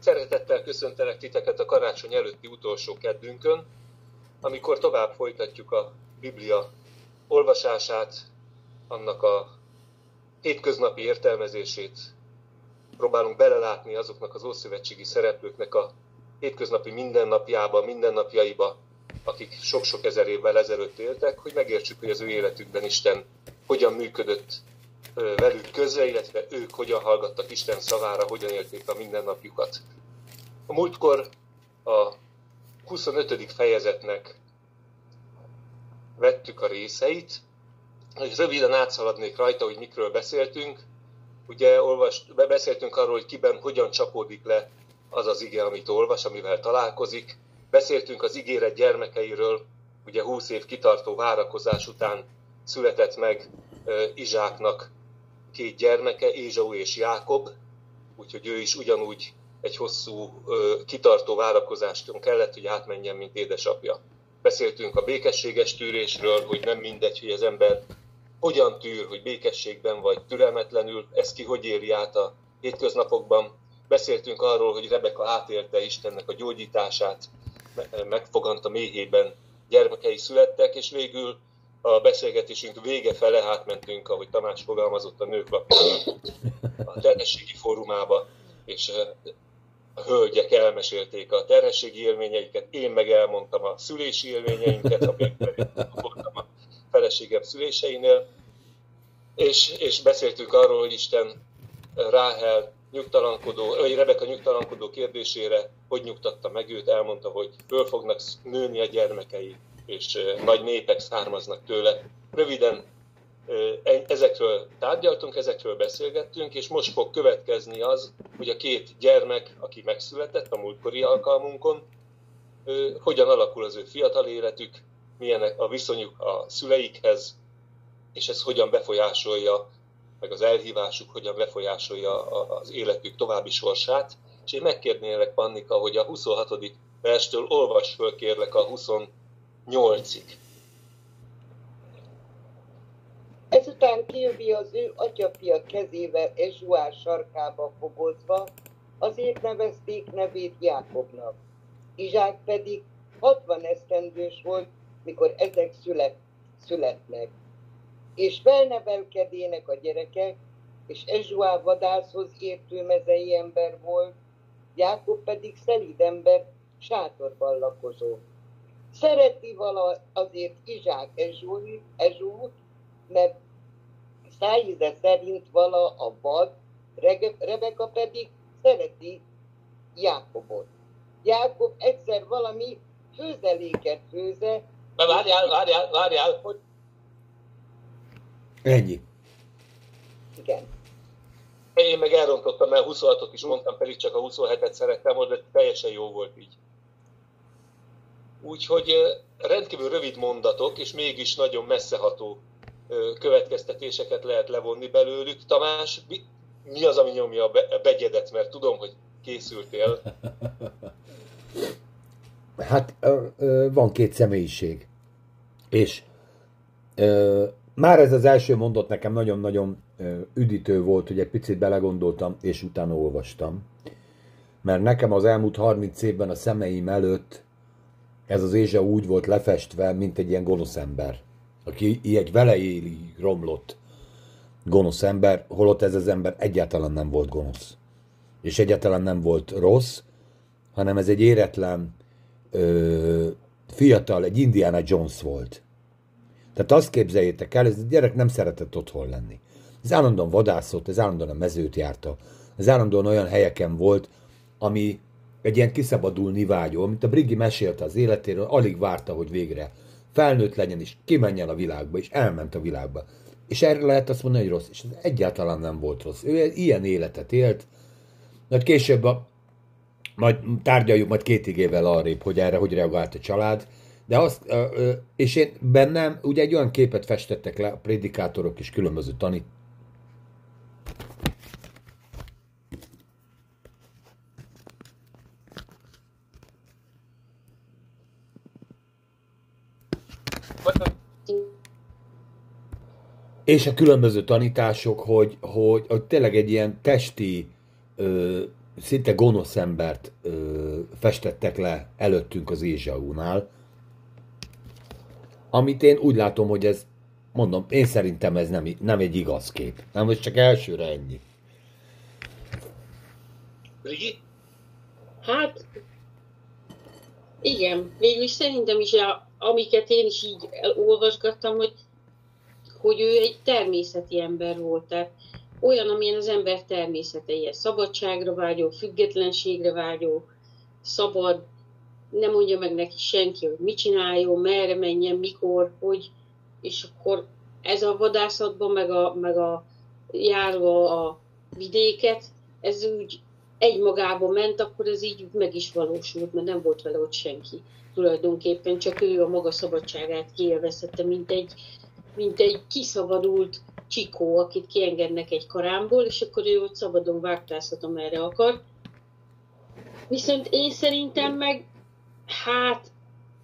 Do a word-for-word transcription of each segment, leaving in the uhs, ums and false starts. Szeretettel köszöntelek titeket a karácsony előtti utolsó keddünkön, amikor tovább folytatjuk a Biblia olvasását, annak a hétköznapi értelmezését. Próbálunk belelátni azoknak az ószövetségi szereplőknek a hétköznapi mindennapjába, mindennapjaiba, akik sok-sok ezer évvel ezelőtt éltek, hogy megértsük, hogy az ő életükben Isten hogyan működött velük közre, illetve ők hogyan hallgattak Isten szavára, hogyan élték a mindennapjukat. A múltkor a huszonötödik fejezetnek vettük a részeit, és röviden átszaladnék rajta, hogy mikről beszéltünk. Ugye olvast, beszéltünk arról, hogy kiben hogyan csapódik le az az ige, amit olvas, amivel találkozik. Beszéltünk az ígéret gyermekeiről, ugye húsz év kitartó várakozás után született meg Izsáknak két gyermeke, Ézsau és Jákob, úgyhogy ő is ugyanúgy egy hosszú kitartó várakozástól kellett, hogy átmenjen, mint édesapja. Beszéltünk a békességes tűrésről, hogy nem mindegy, hogy az ember hogyan tűr, hogy békességben vagy türelmetlenül, ez ki hogy éri át a hétköznapokban. Beszéltünk arról, hogy Rebeka átélte Istennek a gyógyítását, megfoganta méhében, gyermekei születtek, és végül a beszélgetésünk vége fele átmentünk, ahogy Tamás fogalmazott, a nőklapjára, a terhességi fórumába, és a hölgyek elmesélték a terhességi élményeiket, én meg elmondtam a szülési élményeinket, amiket voltam a feleségem szüléseinél, és, és beszéltünk arról, hogy Isten Ráhel nyugtalankodó, vagy Rebeka nyugtalankodó kérdésére, hogy nyugtatta meg őt, elmondta, hogy föl fognak nőni a gyermekei, és nagy népek származnak tőle. Röviden ezekről tárgyaltunk, ezekről beszélgettünk, és most fog következni az, hogy a két gyermek, aki megszületett a múltkori alkalmunkon, hogyan alakul az ő fiatal életük, milyen a viszonyuk a szüleikhez, és ez hogyan befolyásolja, meg az elhívásuk hogyan befolyásolja az életük további sorsát. És én megkérnélek, Pannika, hogy a huszonhatodik verstől olvasd föl, kérlek, a huszonnyolcig. Ezután Kilbi az ő atyapia kezével Ezsuár sarkába fogozva, azért nevezték nevét Jákobnak. Izsák pedig hatvan esztendős volt, mikor ezek szület, születnek. És felnevelkedének a gyerekek, és Ezsuá vadászhoz értő mezei ember volt, Jákob pedig szelíd ember, sátorban lakozó. Szereti vala azért Izsák Ezsút, mert szájíze szerint vala a vad, Rebeka pedig szereti Jákobot. Jákob egyszer valami főzeléket főze. Na, várjál, várjál, várjál, hogy... Ennyi. Igen. Én meg elrontottam, mert huszonhatot is mondtam, pedig csak a huszonhetet szerettem volna, de teljesen jó volt így. Úgyhogy rendkívül rövid mondatok, és mégis nagyon messzeható következtetéseket lehet levonni belőlük. Tamás, mi az, ami nyomja a begyedet? Mert tudom, hogy készültél. Hát van két személyiség. És már ez az első mondat nekem nagyon-nagyon üdítő volt, hogy egy picit belegondoltam, és utána olvastam. Mert nekem az elmúlt harminc évben a szemeim előtt ez az Ézsau úgy volt lefestve, mint egy ilyen gonosz ember, aki egy velejéli romlott gonosz ember, holott ez az ember egyáltalán nem volt gonosz. És egyáltalán nem volt rossz, hanem ez egy éretlen, ö, fiatal, egy Indiana Jones volt. Tehát azt képzeljétek el, ez a gyerek nem szeretett otthon lenni. Ez állandóan vadászott, ez állandóan a mezőt járta, ez állandóan olyan helyeken volt, ami egy ilyen kiszabadulni vágyó, amit a Brigi mesélte az életéről, alig várta, hogy végre felnőtt legyen, és kimenjen a világba, és elment a világba. És erre lehet azt mondani, hogy rossz, és ez egyáltalán nem volt rossz. Ő ilyen életet élt, majd később, a, majd tárgyaljuk majd két igével arrébb, hogy erre hogy reagált a család, de azt, és én bennem ugye egy olyan képet festettek le a prédikátorok és különböző tanít, és a különböző tanítások, hogy, hogy, hogy tényleg egy ilyen testi ö, szinte gonosz embert ö, festettek le előttünk az Ézsaúnál, amit én úgy látom, hogy ez, mondom, én szerintem ez nem, nem egy igaz kép. Nem, most csak elsőre ennyi. Hát, igen, végülis szerintem is, a, amiket én is így olvasgattam, hogy, hogy ő egy természeti ember volt, tehát olyan, amilyen az ember természete, ilyen szabadságra vágyó, függetlenségre vágyó, szabad, nem mondja meg neki senki, hogy mit csináljon, merre menjen, mikor, hogy, és akkor ez a vadászatban, meg a, meg a járva a vidéket, ez úgy egymagába ment, akkor ez így meg is valósult, mert nem volt vele ott senki. Tulajdonképpen csak ő a maga szabadságát kiélvezhette, mint egy, mint egy kiszabadult csikó, akit kiengednek egy karámból, és akkor ő ott szabadon vágtászhat, amerre akar. Viszont én szerintem meg, hát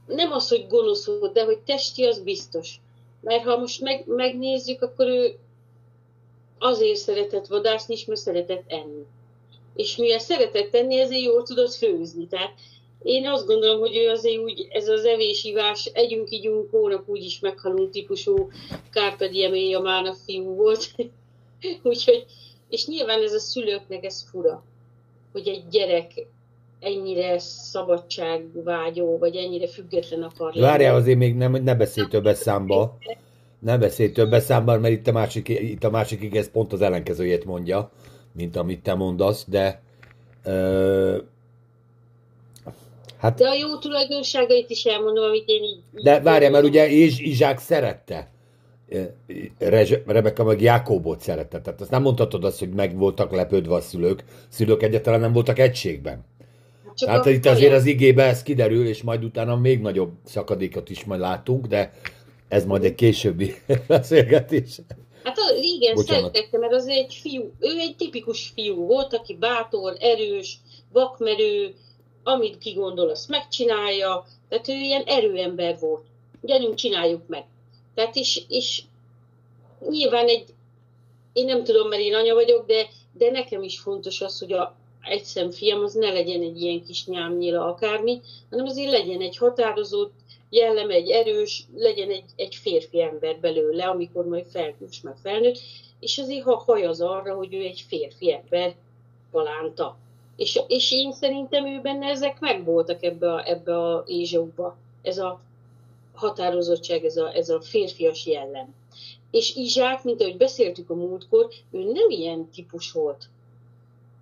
nem az, hogy gonosz volt, de hogy testi, az biztos. Mert ha most meg, megnézzük, akkor ő azért szeretett vadászni, és mert szeretett enni. És mivel szeretett enni, ezért jól tudott főzni. Tehát én azt gondolom, hogy ő azért úgy, ez az evés-ivás, együnk, igyunk, hónap úgyis meghalunk típusú Carpe Diem éjjamának fiú volt. Úgyhogy, és nyilván ez a szülőknek ez fura, hogy egy gyerek ennyire szabadságvágyó, vagy ennyire független akar lenni. Várjál, azért még nem, ne beszélj többes számba. Ne beszélj többes számba, mert itt a másik, itt a másik igaz pont az ellenkezőjét mondja, mint amit te mondasz, de... Ö, hát, de a jó tulajdonságait is elmondom, amit én így... így de várjál, mert ugye Izsák szerette. Rebeka meg Jákóbot szerette. Tehát azt nem mondhatod azt, hogy meg voltak lepődve a szülők. Szülők egyáltalán nem voltak egységben. Csak hát itt azért az igébe ez kiderül, és majd utána még nagyobb szakadékot is majd látunk, de ez majd egy későbbi beszélgetés. Hát igen, szerettem, mert az egy fiú, ő egy tipikus fiú volt, aki bátor, erős, vakmerő, amit kigondol, azt megcsinálja, tehát ő ilyen erőember volt. Ugyanúgy csináljuk meg. Tehát és, és nyilván egy, én nem tudom, mert én anya vagyok, de, de nekem is fontos az, hogy a egyszem fiam az ne legyen egy ilyen kis nyámnyila akármi, hanem azért legyen egy határozott jellem, egy erős, legyen egy, egy férfi ember belőle, amikor majd felnőtt, meg felnőtt, és azért ha haj az arra, hogy ő egy férfi ember palánta. És, és én szerintem ő benne ezek megvoltak ebbe a, ebbe a Ézsaúba. Ez a határozottság, ez a, ez a férfias jellem. És Izsák, mint ahogy beszéltük a múltkor, ő nem ilyen típus volt.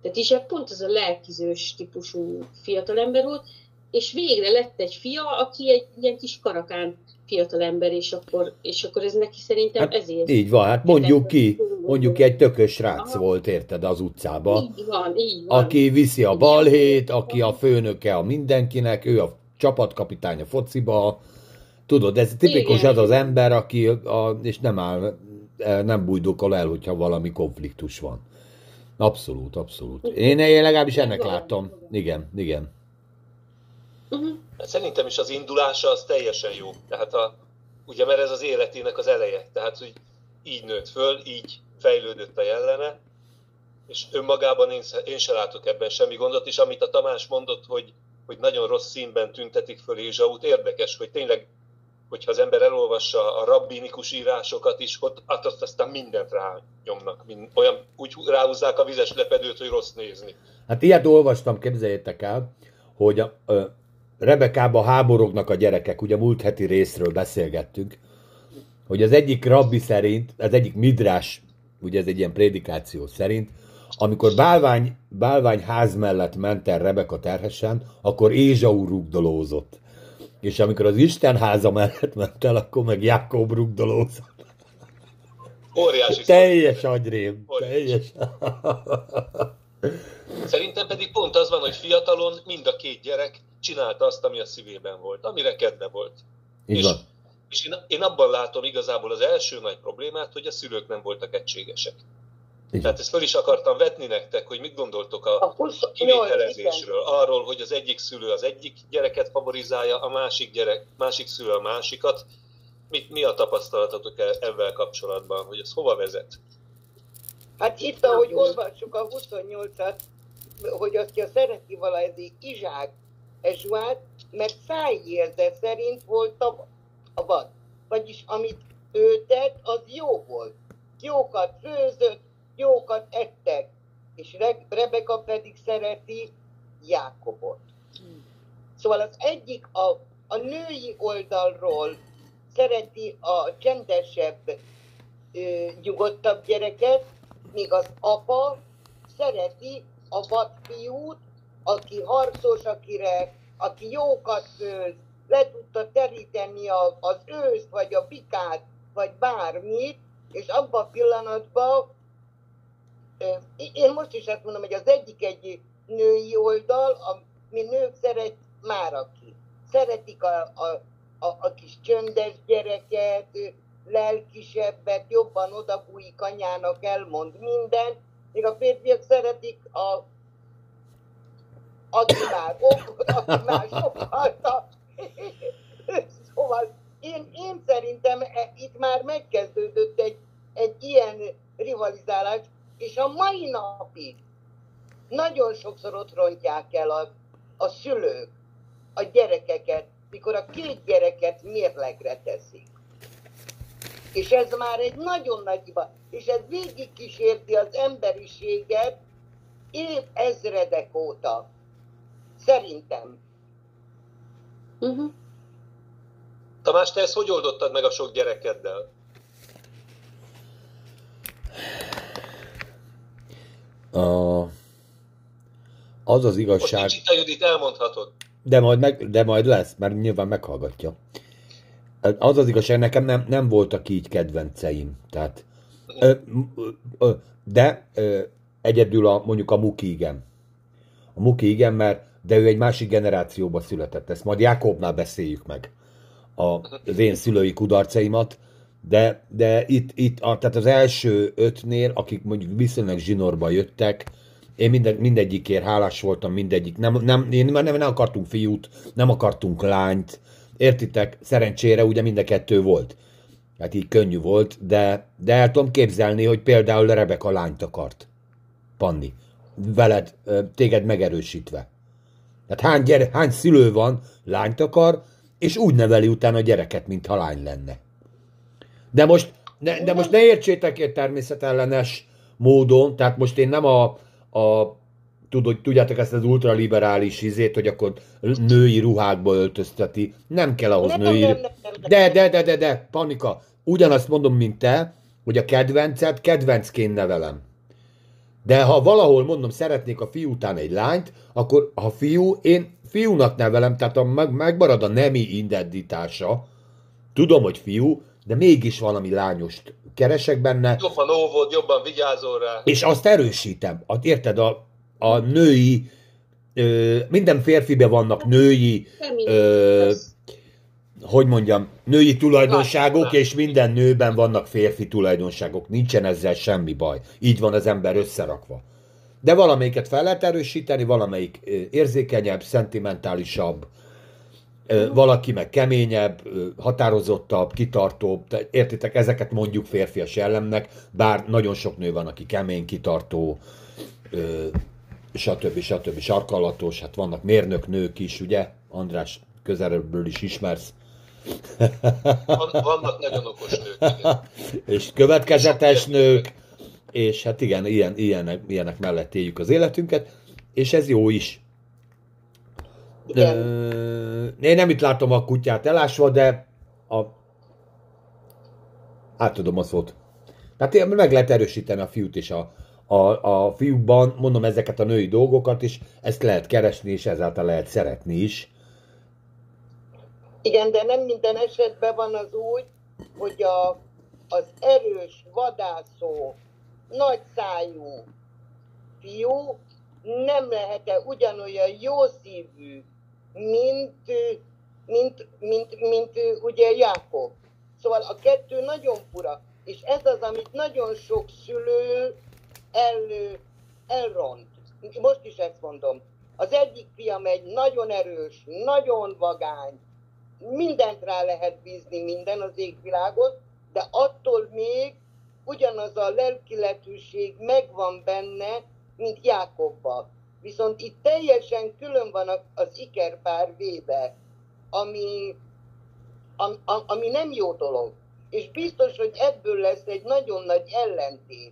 Tehát Izsák pont az a lelkizős típusú fiatalember volt, és végre lett egy fia, aki egy ilyen kis karakán fiatalember, és akkor, és akkor ez neki szerintem hát ezért... Így van, hát mondjuk ki, mondjuk ki egy tökös srác volt, érted, az utcába. Így van, így van. Aki viszi a balhét, aki a főnöke a mindenkinek, ő a csapatkapitány a fociba. Tudod, ez tipikus igen, az az ember, aki a, és nem áll, nem bújdokol el, hogyha valami konfliktus van. Abszolút, abszolút. Én, én legalábbis ennek láttam. Igen, igen. Uh-huh. Szerintem is az indulása az teljesen jó. Tehát a, ugye, mert ez az életének az eleje. Tehát, hogy így nőtt föl, így fejlődött a jelleme, és önmagában én, én se látok ebben semmi gondot, és amit a Tamás mondott, hogy, hogy nagyon rossz színben tüntetik föl Ézsaút, érdekes, hogy tényleg, hogyha az ember elolvassa a rabbinikus írásokat is, ott azt aztán mindent rányomnak. Mind, olyan, úgy ráhúzzák a vizes lepedőt, hogy rossz nézni. Hát ilyet olvastam, képzeljétek el, hogy a, a Rebekában háborognak a gyerekek, ugye múlt heti részről beszélgettünk, hogy az egyik rabbi szerint, az egyik midrás, ugye ez egy ilyen prédikáció szerint, amikor bálvány, bálványház mellett ment el Rebeka terhesen, akkor Ézsaú rugdolózott. És amikor az Isten háza mellett ment el, akkor meg Jákob rugdolózott. Óriási teljes agyrém. Teljes. Szerintem pedig pont az van, hogy fiatalon mind a két gyerek csinálta azt, ami a szívében volt, amire kedve volt. És, és én, én abban látom igazából az első nagy problémát, hogy a szülők nem voltak egységesek. Igen. Tehát ezt föl is akartam vetni nektek, hogy mit gondoltok a, a kivételezésről. Arról, hogy az egyik szülő az egyik gyereket favorizálja, a másik gyerek, másik szülő a másikat. Mit, mi a tapasztalatotok ezzel kapcsolatban, hogy ez hova vezet? Hát itt, ahogy olvassuk a huszonnyolcat, hogy atya szereti valami Izsák Ezsuát, mert szájérzet szerint volt a, a vad. Vagyis amit ő tett, az jó volt. Jókat főzött, jókat ettek. És Rebeka pedig szereti Jákobot. Hmm. Szóval az egyik a, a női oldalról szereti a csendesebb, ö, nyugodtabb gyereket, míg az apa szereti a vadfiút, aki harcos, akire, aki jókat főz, le tudta teríteni a, az őszt, vagy a pikát, vagy bármit, és abban a pillanatban, én most is azt mondom, hogy az egyik egy női oldal, ami nők szeret már aki. Szeretik a, a, a, a kis csöndes gyereket, lelkisebbet, jobban odabújik anyának, elmond mindent, még a férfiak szeretik a aki már okot, aki már sokkal. Szóval én, én szerintem itt már megkezdődött egy, egy ilyen rivalizálás, és a mai napig nagyon sokszor ott rontják el a, a szülők, a gyerekeket, mikor a két gyereket mérlegre teszik. És ez már egy nagyon nagy hiba, és ez végigkísérti az emberiséget évezredek óta. Szerintem. Uh-huh. Tamás, te ezt hogy oldottad meg a sok gyerekeddel? A... Az az igazság... Most kicsit a Judit elmondhatod. De majd, meg, de majd lesz, mert nyilván meghallgatja. Az az igazság, nekem nem, nem voltak így kedvenceim. Tehát, ö, ö, ö, de ö, egyedül a, mondjuk a Muki igen. A Muki igen, mert de ő egy másik generációba született. Ezt majd Jákobnál beszéljük meg a, az én szülői kudarcaimat. De, de itt, itt a, tehát az első ötnél, akik mondjuk viszonylag zsinórba jöttek, én minden, mindegyikért hálás voltam, mindegyik. Nem, nem, én, nem, nem akartunk fiút, nem akartunk lányt. Értitek? Szerencsére ugye mind a kettő volt. Hát így könnyű volt, de, de el tudom képzelni, hogy például a Rebeka lányt akart. Panni. Veled, téged megerősítve. Tehát hány, gyere, hány szülő van, lányt akar, és úgy neveli utána a gyereket, mintha lány lenne. De most ne, de most ne értsétek egy természetellenes módon, tehát most én nem a, a tudjátok ezt az ultraliberális izét, hogy akkor női ruhákba öltözteti, nem kell ahhoz női... De, de, de, de, de, Panika, ugyanazt mondom, mint te, hogy a kedvencet kedvencként nevelem. De ha valahol, mondom, szeretnék a fiú után egy lányt, akkor ha fiú, én fiúnak nevelem, tehát a, megmarad a nemi identitása. Tudom, hogy fiú, de mégis valami lányost keresek benne. Jobban óvod, jobban vigyázol rá. És azt erősítem. Érted, a, a női, ö, minden férfiben vannak női, ö, hogy mondjam, női tulajdonságok, és minden nőben vannak férfi tulajdonságok. Nincsen ezzel semmi baj. Így van az ember összerakva. De valamelyiket fel lehet erősíteni, valamelyik érzékenyebb, szentimentálisabb, valaki meg keményebb, határozottabb, kitartóbb, értitek, ezeket mondjuk férfias jellemnek, bár nagyon sok nő van, aki kemény, kitartó, stb. Stb. Sarkallatos, hát vannak mérnök nők is, ugye? András, közelről is ismersz. Vannak nagyon okos nők, igen. És következetes nők, és hát igen, ilyen, ilyenek, ilyenek mellett éljük az életünket, és ez jó is. Ö, én nem itt látom a kutyát elásva, de a... átadom a szót. Tehát meg lehet erősíteni a fiút és a, a, a fiúban, mondom, ezeket a női dolgokat, és ezt lehet keresni, és ezáltal lehet szeretni is. Igen, de nem minden esetben van az úgy, hogy a, az erős, vadászó, nagyszájú fiú nem lehet-e ugyanolyan jó szívű, mint, mint, mint, mint ugye Jákob. Szóval a kettő nagyon fura, és ez az, amit nagyon sok szülő el, elront. Most is ezt mondom. Az egyik fiam egy nagyon erős, nagyon vagány, mindent rá lehet bízni, minden az égvilágot, de attól még ugyanaz a lelkiletűség megvan benne, mint Jákobban. Viszont itt teljesen külön van az ikerpár véve, ami, am, am, ami nem jó dolog. És biztos, hogy ebből lesz egy nagyon nagy ellentét.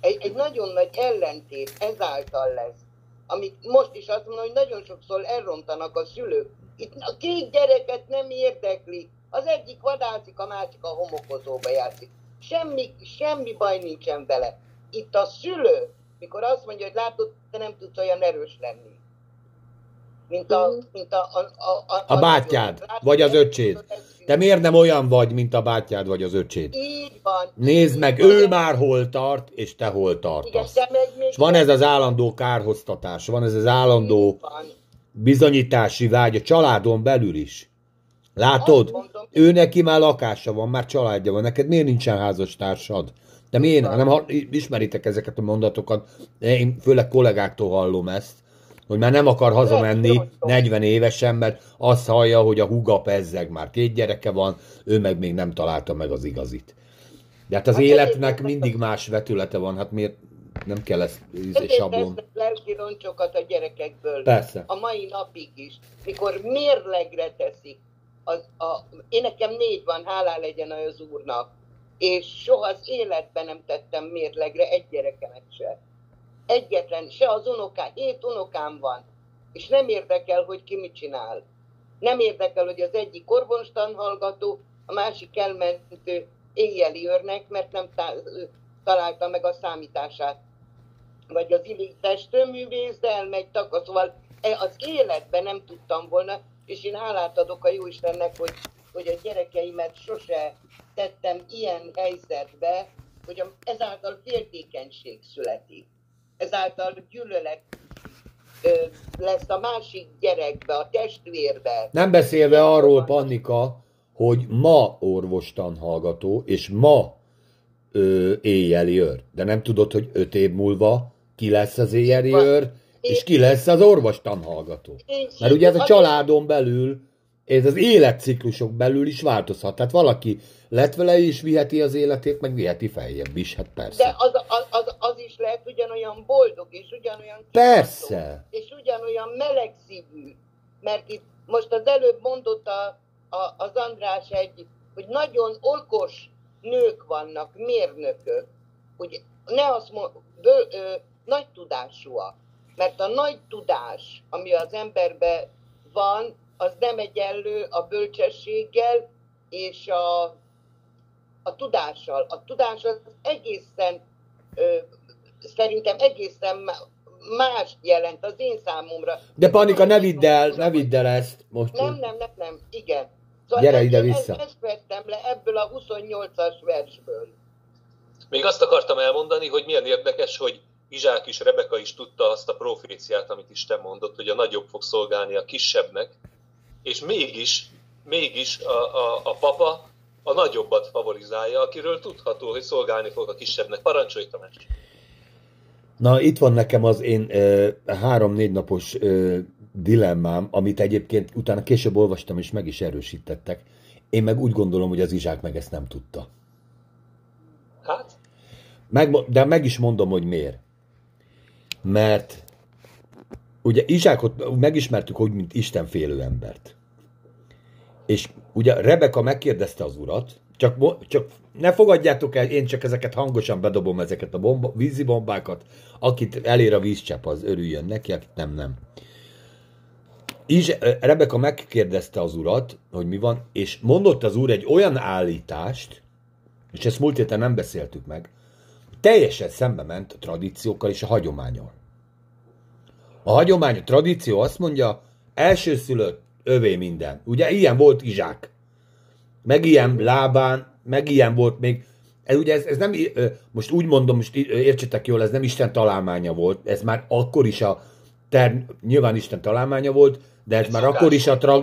Egy, egy nagyon nagy ellentét ezáltal lesz. Amit most is azt mondom, hogy nagyon sokszor elrontanak a szülők. Itt a két gyereket nem érdekli. Az egyik vadászik, a másik a homokozóba játszik. Semmi, semmi baj nincsen vele. Itt a szülő, mikor azt mondja, hogy látod, te nem tudsz olyan erős lenni, mint a... Mm. Mint a, a, a, a, a bátyád, a vagy az öcséd. Te miért nem olyan vagy, mint a bátyád, vagy az öcséd? Így van. Nézd így meg, van. Ő már hol tart, és te hol tartasz. Igen, és van ez az állandó kárhoztatás, van ez az állandó bizonyítási vágy a családon belül is. Látod? Mondom, ő neki már lakása van, már családja van. Neked miért nincsen házastársad? De miért? Nem ismeritek ezeket a mondatokat, én főleg kollégáktól hallom ezt, hogy már nem akar hazamenni negyven évesen, mert azt hallja, hogy a húga pezzeg, már két gyereke van, ő meg még nem találta meg az igazit. De hát az hát életnek mindig más vetülete van, hát miért nem kell ezt sablon? Ezért lelki roncsokat a gyerekekből. Persze. A mai napig is, mikor mérlegre teszik. Az, a, én nekem négy van, hálá legyen az Úrnak. És soha az életben nem tettem mérlegre egy gyerekemet se. Egyetlen, se az unokám, hét unokám van. És nem érdekel, hogy ki mit csinál. Nem érdekel, hogy az egyik orvostan hallgató, a másik elment éjjeli őrnek, mert nem találta meg a számítását. Vagy az illik testőművész, de elmegy taka. Szóval az életben nem tudtam volna, és én hálát adok a Jóistennek, hogy, hogy a gyerekeimet sose tettem ilyen helyzetbe, hogy ezáltal féltékenység születik. Ezáltal gyűlölet ö, lesz a másik gyerekbe, a testvérbe. Nem beszélve arról, Pannika, hogy ma orvostan hallgató, és ma ö, éjjeli őr. De nem tudod, hogy öt év múlva ki lesz az éjjeli őr, és ki lesz az orvostan hallgató. Mert ugye ez a családon belül, ez az életciklusok belül is változhat. Tehát valaki lett vele is, viheti az életét, meg viheti feljebb is, hát persze. De az, az, az, az is lehet ugyanolyan boldog, és ugyanolyan persze. És ugyanolyan melegszívű. Mert itt most az előbb mondott a, a, az András egy, hogy nagyon okos nők vannak, mérnökök. Hogy ne azt mond, bő, ö, nagy tudásúak. Mert a nagy tudás, ami az emberben van, az nem egyenlő a bölcsességgel és a, a tudással. A tudás az egészen, ö, szerintem egészen más jelent az én számomra. De Pannika, ne vidd el, ne vidd el ezt most. Nem, nem, nem, nem, igen. Szóval gyere ide vissza. Ezt vettem le ebből a huszonnyolcas versből. Még azt akartam elmondani, hogy milyen érdekes, hogy Izsák is, Rebeka is tudta azt a proféciát, amit Isten mondott, hogy a nagyobb fog szolgálni a kisebbnek, és mégis, mégis a, a, a papa a nagyobbat favorizálja, akiről tudható, hogy szolgálni fog a kisebbnek. Parancsolj, Tamás! Na, itt van nekem az én ö, három-négy napos ö, dilemmám, amit egyébként utána később olvastam, és meg is erősítettek. Én meg úgy gondolom, hogy az Izsák meg ezt nem tudta. Hát? Meg, de meg is mondom, hogy miért. Mert ugye Izsákot megismertük úgy, mint istenfélő embert. És ugye Rebeka megkérdezte az urat, csak, csak ne fogadjátok el, én csak ezeket hangosan bedobom, ezeket a bomba, vízibombákat, akit elér a vízcsepp, az örüljön neki, akit nem, nem. Izs, Rebeka megkérdezte az urat, hogy mi van, és mondott az úr egy olyan állítást, és ezt múlt héten nem beszéltük meg, teljesen szembe ment a tradíciókkal és a hagyományon. A hagyomány, a tradíció azt mondja, elsőszülött, övé minden. Ugye ilyen volt Izsák. Meg ilyen Lábán, meg ilyen volt még. Ez, ugye ez, ez nem, most úgy mondom, most értsetek jól, ez nem Isten találmánya volt. Ez már akkor is a, ter, nyilván Isten találmánya volt, de ez, ez már szokás. Akkor is a tra,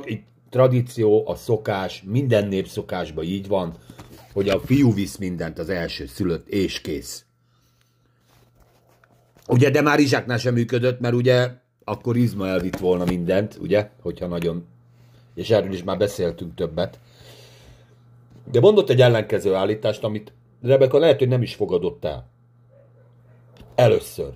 tradíció, a szokás, minden népszokásban így van, hogy a fiú visz mindent, az első szülött, és kész. Ugye, de már Izsáknál sem működött, mert ugye akkor Izma elvitt volna mindent, ugye, hogyha nagyon... És erről is már beszéltünk többet. De mondott egy ellenkező állítást, amit Rebeka lehet, hogy nem is fogadott el. Először.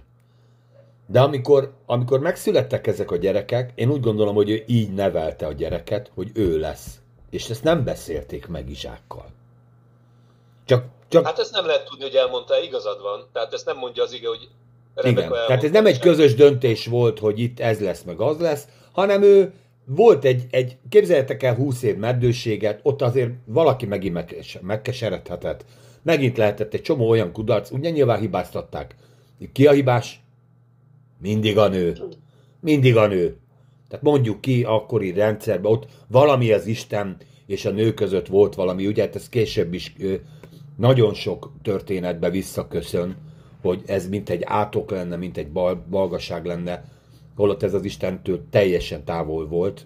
De amikor, amikor megszülettek ezek a gyerekek, én úgy gondolom, hogy ő így nevelte a gyereket, hogy ő lesz. És ezt nem beszélték meg Izsákkal. Csak, csak... Hát ezt nem lehet tudni, hogy elmondta, igazad van. Tehát ezt nem mondja az ige, hogy Rebeka elmondta. Tehát ez nem egy közös döntés volt, hogy itt ez lesz, meg az lesz, hanem ő volt egy, egy képzeljetek el húsz év meddőséget, ott azért valaki megint megkeseredhetett. Megint lehetett egy csomó olyan kudarc, ugye nyilván hibáztatták. Ki a hibás? Mindig a nő. Mindig a nő. Tehát mondjuk ki, akkori rendszerben ott valami az Isten és a nő között volt valami, ugye hát ez később is nagyon sok történetbe visszaköszön, hogy ez mint egy átok lenne, mint egy bal, balgaság lenne, holott ez az Istentől teljesen távol volt.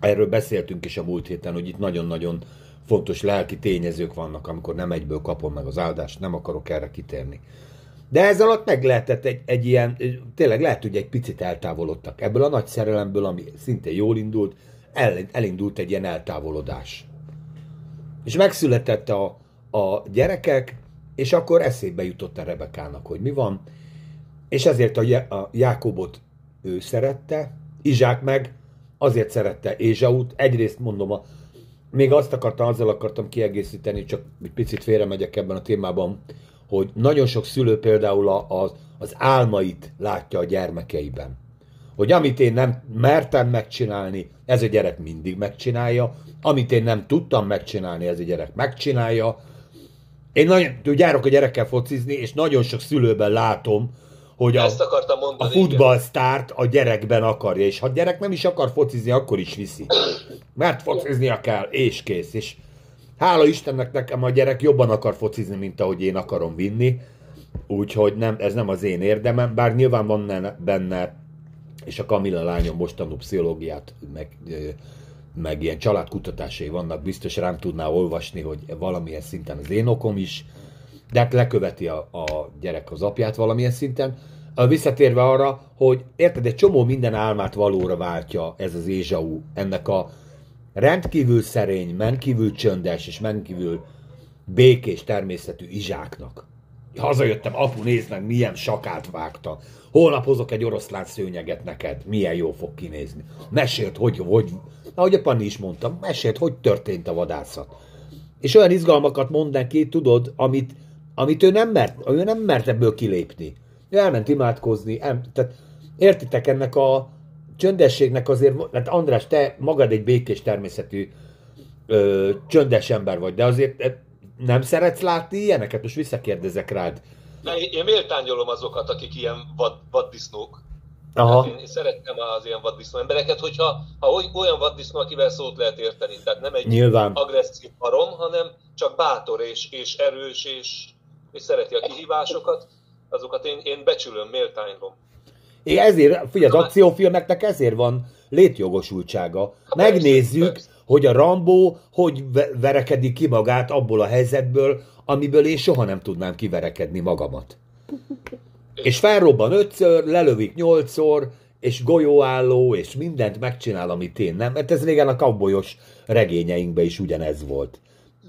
Erről beszéltünk is a múlt héten, hogy itt nagyon-nagyon fontos lelki tényezők vannak, amikor nem egyből kapom meg az áldást, nem akarok erre kitérni. De ez alatt meg lehetett egy, egy ilyen, tényleg lehet, hogy egy picit eltávolodtak. Ebből a nagy szerelemből, ami szintén jól indult, el, elindult egy ilyen eltávolodás. És megszületett a, a gyerekek, és akkor eszébe jutott a Rebekának, hogy mi van. És ezért a, a Jákobot ő szerette, Izsák meg azért szerette Ézsaut. Egyrészt mondom, a, még azt akartam, azzal akartam kiegészíteni, csak egy picit félremegyek ebben a témában, hogy nagyon sok szülő például az, az álmait látja a gyermekeiben. Hogy amit én nem mertem megcsinálni, ez a gyerek mindig megcsinálja, amit én nem tudtam megcsinálni, ez a gyerek megcsinálja. Én nagyon, járok a gyerekkel focizni, és nagyon sok szülőben látom, hogy a, a futballsztárt a gyerekben akarja, és ha a gyerek nem is akar focizni, akkor is viszi. Mert fociznia kell, és kész. És hála Istennek nekem a gyerek jobban akar focizni, mint ahogy én akarom vinni, úgyhogy nem, ez nem az én érdemem, bár nyilván van benne, és a Kamilla lányom most tanul pszichológiát, meg, meg ilyen családkutatásai vannak, biztos rám tudná olvasni, hogy valamilyen szinten az én okom is, de hát leköveti a, a gyerek az apját valamilyen szinten. Visszatérve arra, hogy érted, egy csomó minden álmát valóra váltja ez az Ézsau, ennek a rendkívül szerény, menkívül csöndes és menkívül békés természetű Izsáknak. Hazajöttem, apu, nézd meg, milyen sakát vágta. Holnap hozok egy oroszlán szőnyeget neked, milyen jó fog kinézni. Mesélt, hogy, hogy ahogy a Panni is mondta, mesélt, hogy történt a vadászat. És olyan izgalmakat mond neki, tudod, amit, amit ő, nem mert, ő nem mert ebből kilépni. Ő elment imádkozni, el, tehát értitek ennek a csöndességnek azért, hát András, te magad egy békés természetű ö, csöndes ember vagy, de azért nem szeretsz látni ilyeneket? Most visszakérdezek rád. De én méltányolom azokat, akik ilyen vad, vaddisznók. Aha. Én, én szeretem az ilyen vaddisznó embereket, hogyha ha olyan vaddisznó, akivel szót lehet érteni. Tehát nem egy Nyilván. agresszív barom, hanem csak bátor és, és erős, és, és szereti a kihívásokat. Azokat én, én becsülöm, méltányolom. Én ezért, figyelj, az akciófilmeknek ezért van létjogosultsága. Megnézzük, hogy a Rambó hogy verekedik ki magát abból a helyzetből, amiből én soha nem tudnám kiverekedni magamat. És felrobban ötször, lelövik nyolcszor, és golyóálló, és mindent megcsinál, amit én nem. Mert ez régen a kaubolyos regényeinkben is ugyanez volt.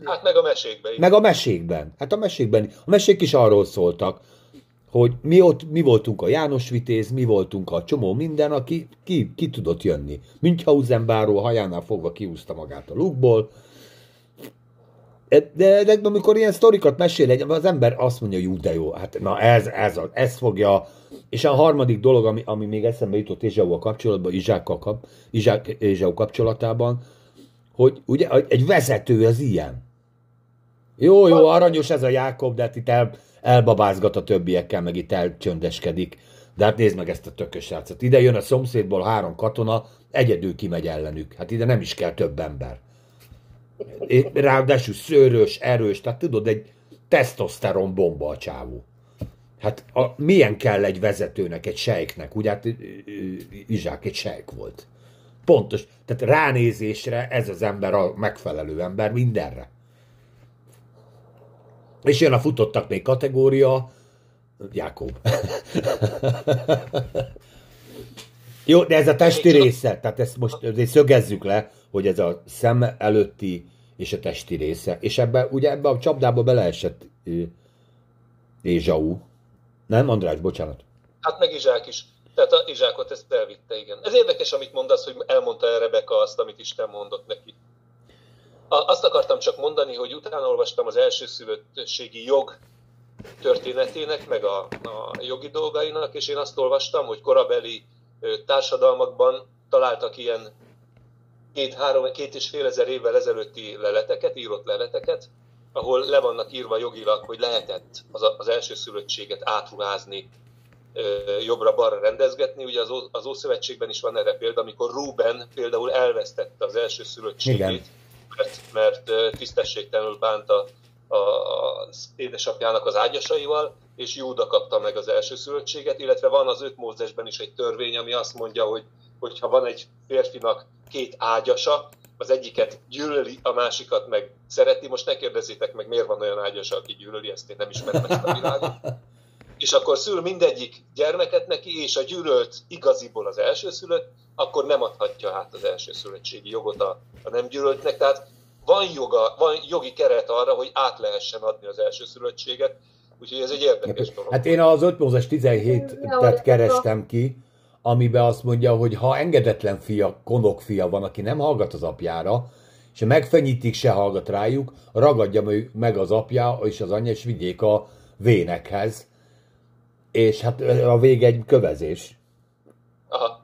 Hát meg a mesékben. Meg a mesékben. Hát a mesékben. A mesék is arról szóltak, hogy mi ott, mi voltunk a János Vitéz, mi voltunk a csomó minden, aki ki, ki tudott jönni. Münchhausen báró hajánál fogva kiúzta magát a lukból. De, de, de amikor ilyen sztorikat mesél, az ember azt mondja, hogy ú, de jó, hát na ez, ez, ez fogja. És a harmadik dolog, ami, ami még eszembe jutott Ézsau kapcsolatban, Izsákkal kap, Izsák, Ézsau kapcsolatában, hogy ugye egy vezető az ilyen. Jó, jó, aranyos ez a Jákob, de hát itt el, elbabázgat a többiekkel, meg itt elcsöndeskedik. De hát nézd meg ezt a tökös srácot. Ide jön a szomszédból három katona, egyedül kimegy ellenük. Hát ide nem is kell több ember. Ráadásul szőrös, erős, tehát tudod, egy tesztoszteron bomba a csávó. Hát a, milyen kell egy vezetőnek, egy sejknek? Ugye hát Izsák egy sejk volt. Pontos. Tehát ránézésre ez az ember a megfelelő ember mindenre. És jön a futottak még kategória, Jákob. Jó, de ez a testi része, tehát ezt most azért szögezzük le, hogy ez a szem előtti és a testi része. És ebbe, ugye ebbe a csapdába beleesett Ézsau. Nem, András, bocsánat. Hát meg Izsák is. Tehát a Izsákot ezt elvitte, igen. Ez érdekes, amit mondasz, hogy elmondta el Rebeka azt, amit Isten mondott neki. Azt akartam csak mondani, hogy utána olvastam az elsőszülöttségi jog történetének, meg a, a jogi dolgainak, és én azt olvastam, hogy korabeli társadalmakban találtak ilyen két-három, két és fél ezer évvel ezelőtti leleteket, írott leleteket, ahol le vannak írva jogilag, hogy lehetett az, az elsőszülöttséget átruházni, jobbra-balra rendezgetni. Ugye az Ószövetségben is van erre példa, amikor Rúben például elvesztette az elsőszülöttségét, mert, mert tisztességtelenül bánt a, a, az édesapjának az ágyasaival, és Júda kapta meg az elsőszülöttséget, illetve van az öt Mózesben is egy törvény, ami azt mondja, hogy hogyha van egy férfinak két ágyasa, az egyiket gyűlöli, a másikat meg szereti. Most ne kérdezzétek meg, miért van olyan ágyasa, aki gyűlöli, ezt én nem ismerem ezt a világot. És akkor szül mindegyik gyermeket neki, és a gyűlölt igaziból az elsőszülött, akkor nem adhatja át az elsőszülöttségi jogot a, a nem gyűlöltnek. Tehát van, joga, van jogi keret arra, hogy át lehessen adni az elsőszülöttséget, úgyhogy ez egy érdekes dolog. Hát én az öt Mózes tizenhétet kerestem ki, amiben azt mondja, hogy ha engedetlen fia, konok fia van, aki nem hallgat az apjára, és megfenyítik, se hallgat rájuk, ragadja meg az apja és az anyja, és vigyék a vénekhez. És hát a vége egy kövezés. Aha.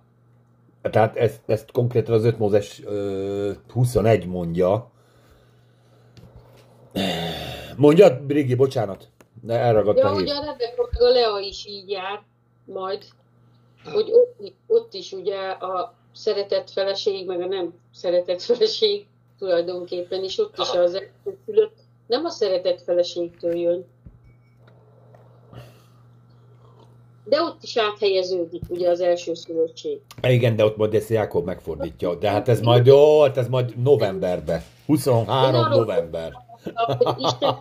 Tehát ezt, ezt konkrétan az öt Mózes huszonegy mondja. Mondjad, Brigi, bocsánat. De elragadt a hív. Ja, hogy a Rebeka Lea is így jár majd. Hogy ott, ott is ugye a szeretett feleség, meg a nem szeretett feleség tulajdonképpen, és ott is az elsőszülött nem a szeretett feleségtől jön. De ott is áthelyeződik ugye az elsőszülöttség. Igen, de ott majd ezt Jákob megfordítja. De hát ez majd jó, hát ez majd novemberben. huszonhárom november. Isten,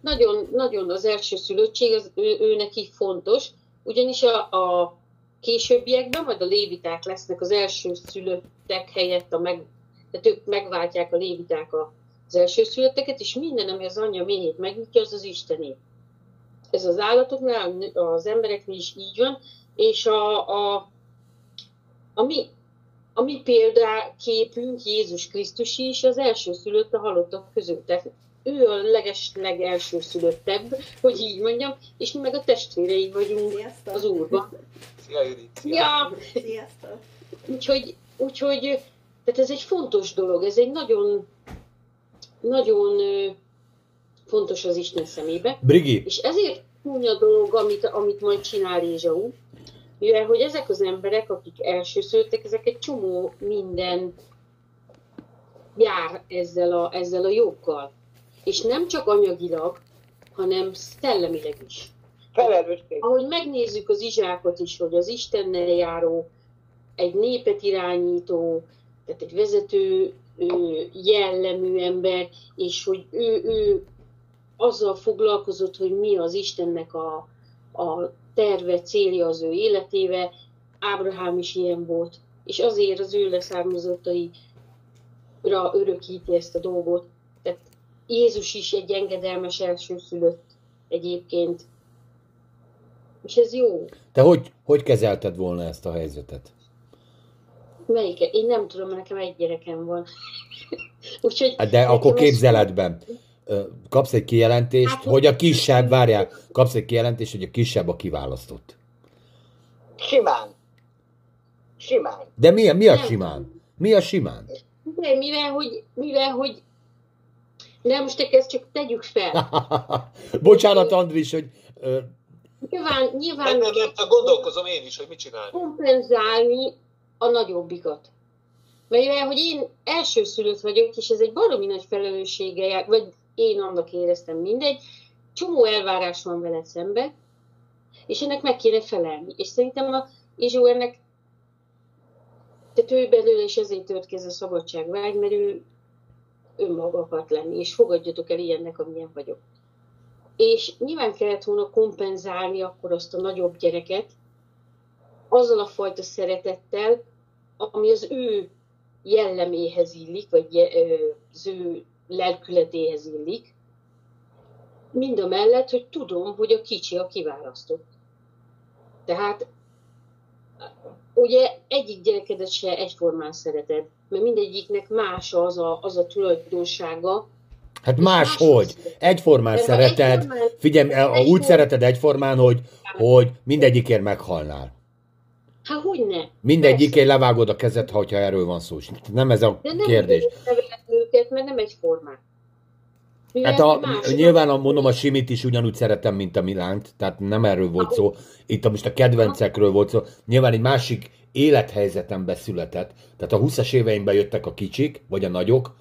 nagyon, nagyon az elsőszülöttség, az ő, ő neki fontos, ugyanis a, a későbbiekben majd a léviták lesznek az elsőszülöttek helyett, a meg, tehát ők megváltják a léviták az elsőszülötteket, és minden, ami az anyja méhét megnyitja, az az Istené. Ez az állatoknál, az embereknél is így van, és a, a, a, mi, a mi példaképünk, Jézus Krisztus is az elsőszülött a halottak között. Tehát ő a legesleg elsőszülöttebb, hogy így mondjam, és mi meg a testvérei vagyunk. Sziasztok. Az Úrban. Szia, Judit! Ja. Sziasztok! Úgyhogy, úgyhogy tehát ez egy fontos dolog, ez egy nagyon, nagyon fontos az Isten szemébe. Brigi. És ezért csúnya dolog, amit, amit majd csinál Ézsau, mivel hogy ezek az emberek, akik elsőszülöttek, ezek egy csomó minden jár ezzel a, ezzel a joggal. És nem csak anyagilag, hanem szellemileg is. Felelősség. Ahogy megnézzük az Izsákot is, hogy az Istennel járó, egy népet irányító, tehát egy vezető jellemű ember, és hogy ő, ő azzal foglalkozott, hogy mi az Istennek a, a terve, célja az ő életével. Ábrahám is ilyen volt, és azért az ő leszármazottaira örökíti ezt a dolgot. Tehát Jézus is egy engedelmes elsőszülött egyébként, és ez jó. Te hogy, hogy kezelted volna ezt a helyzetet? Melyike? Én nem tudom, mert nekem egy gyerekem van. Úgyhogy de akkor képzeletben kapsz egy kijelentést, hát, hogy a kisebb, várjál, kapsz egy kijelentést, hogy a kisebb a kiválasztott. Simán. Simán. De mi, mi a nem. simán? Mi a simán? De mivel, hogy... Mivel, hogy... Nem, most ezt csak tegyük fel. Bocsánat, Andris, hogy... Ö... Nyilván... nyilván nem, nem, nem, gondolkozom én is, hogy mit csinálni. Kompenzálni a nagyobbikat. Mert hogy én elsőszülött vagyok, és ez egy baromi nagy felelősséggel jár, vagy én annak éreztem, mindegy, csomó elvárás van vele szemben, és ennek meg kéne felelni. És szerintem a Ézsau ennek, tehát ő belőle is ezért tört ki ez a szabadságvágy, mert ő önmaga akart lenni, és fogadjatok el ilyennek, amilyen vagyok. És nyilván kellett volna kompenzálni akkor azt a nagyobb gyereket, azzal a fajta szeretettel, ami az ő jelleméhez illik, vagy az ő lelkületéhez illik, mind a mellett, hogy tudom, hogy a kicsi a kiválasztott. Tehát ugye egyik gyerekedet se egyformán szereted, mert mindegyiknek más az a, az a tulajdonsága. Hát máshogy. Egyformán szereted. Egyformán, figyelj, egyformán, úgy szereted egyformán, hogy, hogy mindegyikért meghalnál. Hát hogy ne? Mindegyikért levágod a kezed, ha erről van szó. Nem ez a de kérdés. De nem őket, mert nem egyformán. Hát a, nyilván a, mondom, a Simit is ugyanúgy szeretem, mint a Milánt, tehát nem erről volt szó. Itt a, most a kedvencekről volt szó. Nyilván egy másik élethelyzetemben született. Tehát a huszas éveimben jöttek a kicsik, vagy a nagyok,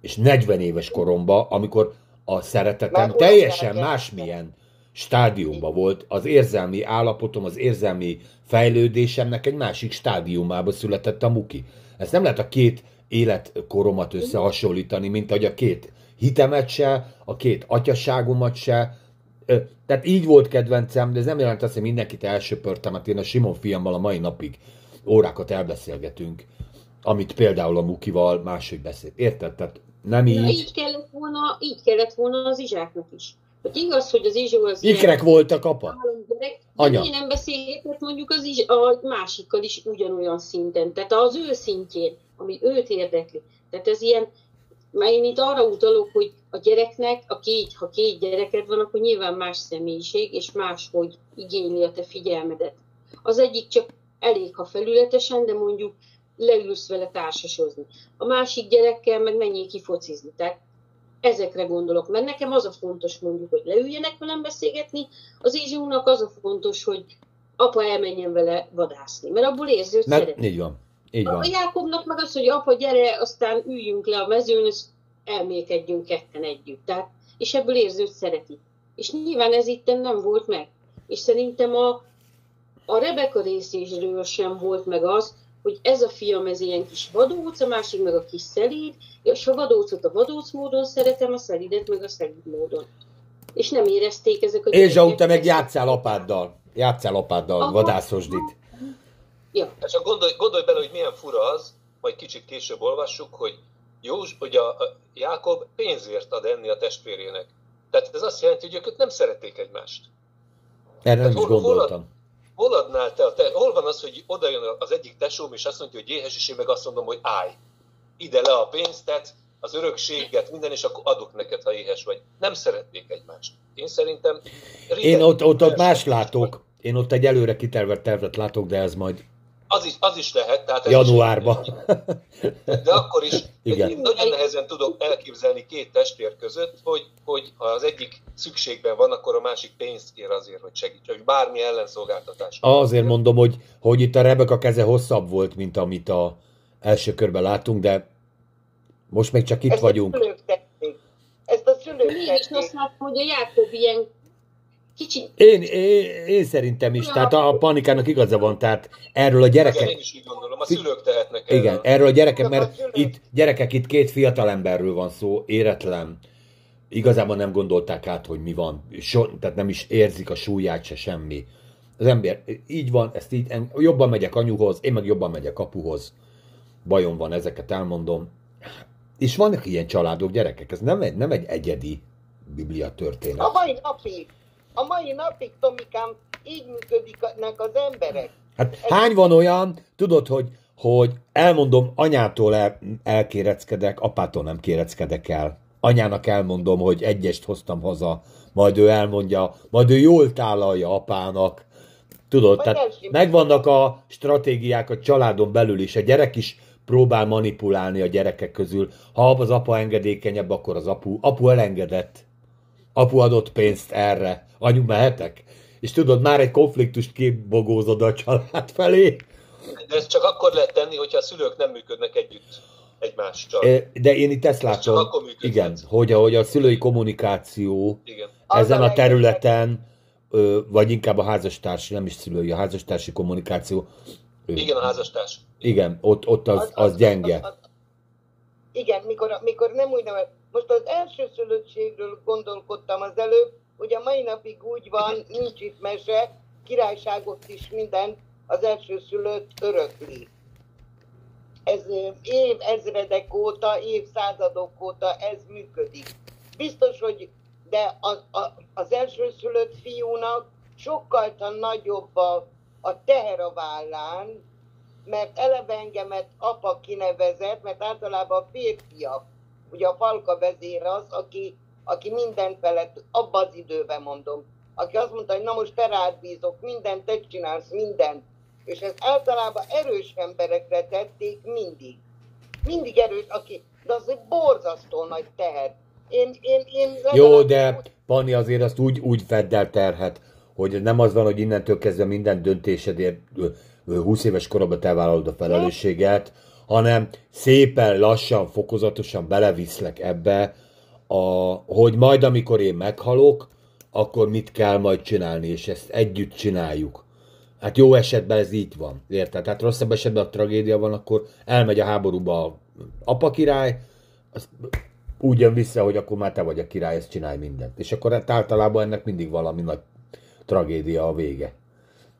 és negyven éves koromban, amikor a szeretetem teljesen másmilyen stádiumban volt, az érzelmi állapotom, az érzelmi fejlődésemnek egy másik stádiumába született a Muki. Ezt nem lehet a két életkoromat összehasonlítani, mint ahogy a két hitemet se, a két atyaságomat se. Tehát így volt kedvencem, de ez nem jelent azt, hogy mindenkit elsöpörtem. Hát én a Simon fiammal a mai napig órákat elbeszélgetünk, amit például a Mukival máshogy beszél. Érted? Tehát nem így. Ja, így kellett volna, így kellett volna az Izsáknak is. Hogy igaz, hogy az Izsó az... Ikrek voltak, apa. Gyerek, anya. Én nem beszélhetett mondjuk az Izs, a másikkal is ugyanolyan szinten. Tehát az ő szintjén, ami őt érdekli. Tehát ez ilyen, mert én itt arra utalok, hogy a gyereknek, a két, ha két gyereked van, akkor nyilván más személyiség, és máshogy igényli a te figyelmedet. Az egyik csak elég, ha felületesen, de mondjuk leülsz vele társasozni. A másik gyerekkel meg menjél kifocizni. Tehát ezekre gondolok. Mert nekem az a fontos, mondjuk, hogy leüljenek velem beszélgetni, az Izsónak az a fontos, hogy apa elmenjen vele vadászni. Mert abból érzi, hogy mert szeretni. Így van. Így van. A Jákobnak meg az, hogy apa, gyere, aztán üljünk le a mezőn, és elmélkedjünk ketten együtt. Tehát, és ebből érzi, hogy szereti. És nyilván ez itten nem volt meg. És szerintem a, a Rebeka részéről sem volt meg az, hogy ez a fiam, ez ilyen kis vadóc, a másik meg a kis szelíd, és a vadócot a vadóc módon szeretem, a szelidet meg a szelíd módon. És nem érezték ezek a gyerekek. Ézsa, te meg játszál apáddal, játszál apáddal, aha, vadászosd itt. Ja. Csak gondolj, gondolj bele, hogy milyen fura az, majd kicsit később olvassuk, hogy, Józs, hogy a, a Jákob pénzért ad enni a testvérének. Tehát ez azt jelenti, hogy ők nem szerették egymást. Erre nem is gondoltam. Hol, Hol adnál te, te? Hol van az, hogy oda jön az egyik tesóm, és azt mondja, hogy éhes, és én meg azt mondom, hogy állj, ide le a pénztet, az örökséget, minden, és akkor adok neked, ha éhes vagy. Nem szeretnék egymást. Én szerintem... Én ott, ott, ott más látok. Én ott egy előre kitervelt tervet látok, de ez majd... Az is, az is lehet. Tehát januárban. De akkor is én nagyon nehezen tudok elképzelni két testvér között, hogy, hogy ha az egyik szükségben van, akkor a másik pénzt kér azért, hogy segítsen, hogy bármi ellenszolgáltatás. Azért mondom, hogy, hogy itt a Rebeka keze hosszabb volt, mint amit az első körben látunk, de most még csak itt ezt vagyunk. A Ezt a szülők tették. Én is azt látom, hogy a Jákob ilyen kicsit. Én, én, én szerintem is, tehát a Panikának igaza van, tehát erről a gyerekek... Én is így gondolom, a szülők tehetnek erről. Igen, erről a gyerekek, mert itt, gyerekek, itt két fiatalemberről van szó, éretlen. Igazából nem gondolták át, hogy mi van, so, tehát nem is érzik a súlyát, se semmi. Az ember így van, ezt így, en, jobban megyek anyuhoz, én meg jobban megyek apuhoz. Bajom van, ezeket elmondom. És vannak ilyen családok, gyerekek, ez nem egy, nem egy egyedi biblia történet. A mai napig. A mai napig, Tomikám, így működnek az emberek. Hát ez hány van olyan, tudod, hogy, hogy elmondom, anyától el, elkéreckedek, apától nem kéreckedek el. Anyának elmondom, hogy egyest hoztam haza, majd ő elmondja, majd ő jól tálalja apának. Tudod, majd tehát megvannak a stratégiák a családon belül is. A gyerek is próbál manipulálni a gyerekek közül. Ha az apa engedékenyebb, akkor az apu. Apu elengedett. Apu adott pénzt erre. Anyu, mehetek? És tudod, már egy konfliktust kibogózod a család felé. De ezt csak akkor lehet tenni, hogyha a szülők nem működnek együtt egymással. De én itt ezt látom, csak akkor igen, hogy, hogy a szülői kommunikáció, igen, ezen a területen, vagy inkább a házastársi, nem is szülői, a házastársi kommunikáció. Igen, a házastárs. Igen, ott, ott az, az, az, az gyenge. Az, az, az. Igen, mikor, mikor nem úgy nevet. Most az első szülőségről gondolkodtam az előbb, hogy a mai napig úgy van, nincs itt mese, királyságot is minden, az első szülőt örökli. Ez évezredek óta, évszázadok óta ez működik. Biztos, hogy de a, a, az első szülött fiúnak sokkal nagyobb a a teher a vállán, mert eleve engemet apa kinevezett, mert általában a férfiak, ugye a falka vezér az, aki, aki mindent felett, abban az időben mondom, aki azt mondta, hogy na most te rád bízok, mindent te csinálsz, mindent. És ezt általában erős emberekre tették mindig. Mindig erős, aki, de az egy borzasztó nagy teher. Én, én, én Jó, de úgy... Panni, azért azt úgy, úgy fedd el terhet, hogy nem az van, hogy innentől kezdve minden döntésedért húsz éves korodban te vállalod a felelősséget, hanem szépen, lassan, fokozatosan beleviszlek ebbe, a, hogy majd amikor én meghalok, akkor mit kell majd csinálni, és ezt együtt csináljuk. Hát jó esetben ez így van, érted? Hát rosszabb esetben a tragédia van, akkor elmegy a háborúba a apa király, az úgy jön vissza, hogy akkor már te vagy a király, ezt csinálj mindent. És akkor hát általában ennek mindig valami nagy tragédia a vége.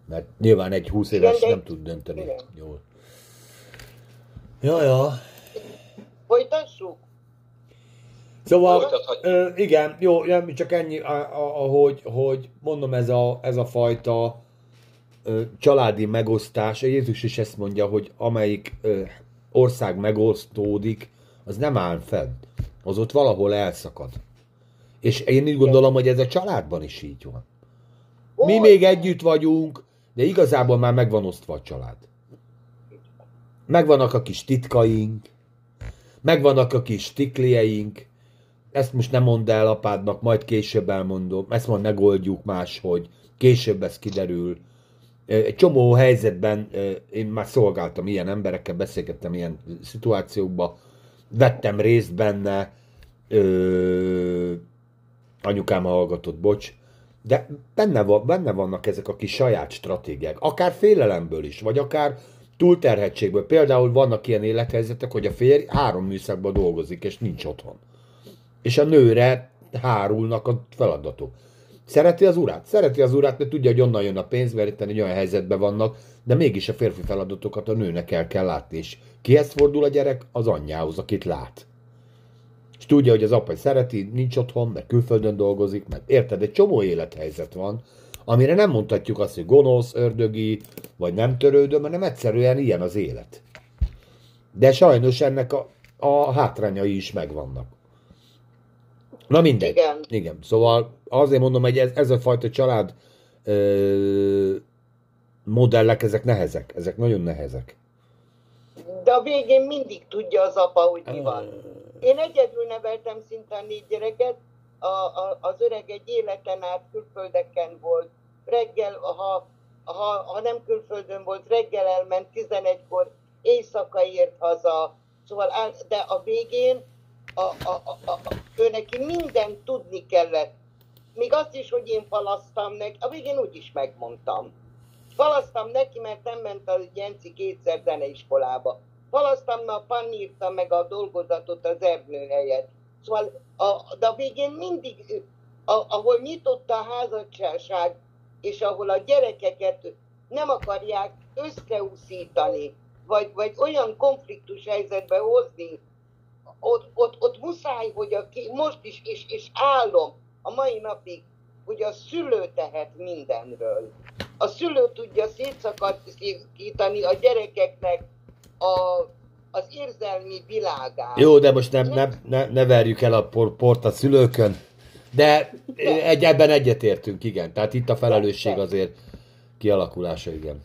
Mert nyilván egy húsz éves nem tud dönteni. Igen. Jól. Ja, ja. Folytassuk? Szóval, ö, igen, jó, nem, csak ennyi, ahogy, hogy mondom, ez a, ez a fajta ö, családi megosztás, Jézus is ezt mondja, hogy amelyik ö, ország megosztódik, az nem áll fenn, az ott valahol elszakad. És én úgy gondolom, hogy ez a családban is így van. Mi még együtt vagyunk, de igazából már megvan osztva a család. Megvannak a kis titkaink, megvannak a kis tiklieink, ezt most nem mondd el apádnak, majd később elmondom, ezt majd megoldjuk máshogy, később ez kiderül. Egy csomó helyzetben én már szolgáltam ilyen emberekkel, beszélgettem ilyen szituációkban, vettem részt benne, ö, anyukám hallgatott, bocs, de benne, van, benne vannak ezek a kis saját stratégiák, akár félelemből is, vagy akár túlterhetségből. Például vannak ilyen élethelyzetek, hogy a férj három műszakban dolgozik, és nincs otthon. És a nőre hárulnak a feladatok. Szereti az urát? Szereti az urát, de tudja, hogy onnan jön a pénz, mert itt egy olyan helyzetben vannak, de mégis a férfi feladatokat a nőnek el kell látni. És kihez fordul a gyerek? Az anyjához, akit lát. És tudja, hogy az apa szereti, nincs otthon, mert külföldön dolgozik, mert érted, egy csomó élethelyzet van, amire nem mondhatjuk azt, hogy gonosz, ördögi, vagy nem törődöm, hanem egyszerűen ilyen az élet. De sajnos ennek a, a hátrányai is megvannak. Na mindegy. Igen. Igen. Szóval azért mondom, hogy ez, ez a fajta család ö, modellek, ezek nehezek. Ezek nagyon nehezek. De a végén mindig tudja az apa, hogy mi van. Én egyedül neveltem szintén négy gyereket, a, a, az öreg egy életen át külföldeken volt. Reggel, ha, ha, ha nem külföldön volt, reggel elment tizenegykor, éjszaka ért haza. Szóval, de a végén A, a, a, a, ő neki mindent tudni kellett. Még azt is, hogy én falasztam neki, a végén úgy is megmondtam. Falasztam neki, mert nem ment a Jenci kétszer zeneiskolába. Falasztam, mert a Panni írta meg a dolgozatot az Ernő helyett. Szóval, a, de a végén mindig, a, ahol nyitotta a házasság, és ahol a gyerekeket nem akarják összeúszítani, vagy, vagy olyan konfliktus helyzetbe hozni, Ott, ott, ott muszáj, hogy a ki, most is, és, és állom a mai napig, hogy a szülő tehet mindenről. A szülő tudja szétszakítani a gyerekeknek a, az érzelmi világát. Jó, de most nem, nem, ne, ne verjük el a port a szülőkön, de egy, ebben egyetértünk, igen. Tehát itt a felelősség azért kialakulása, igen.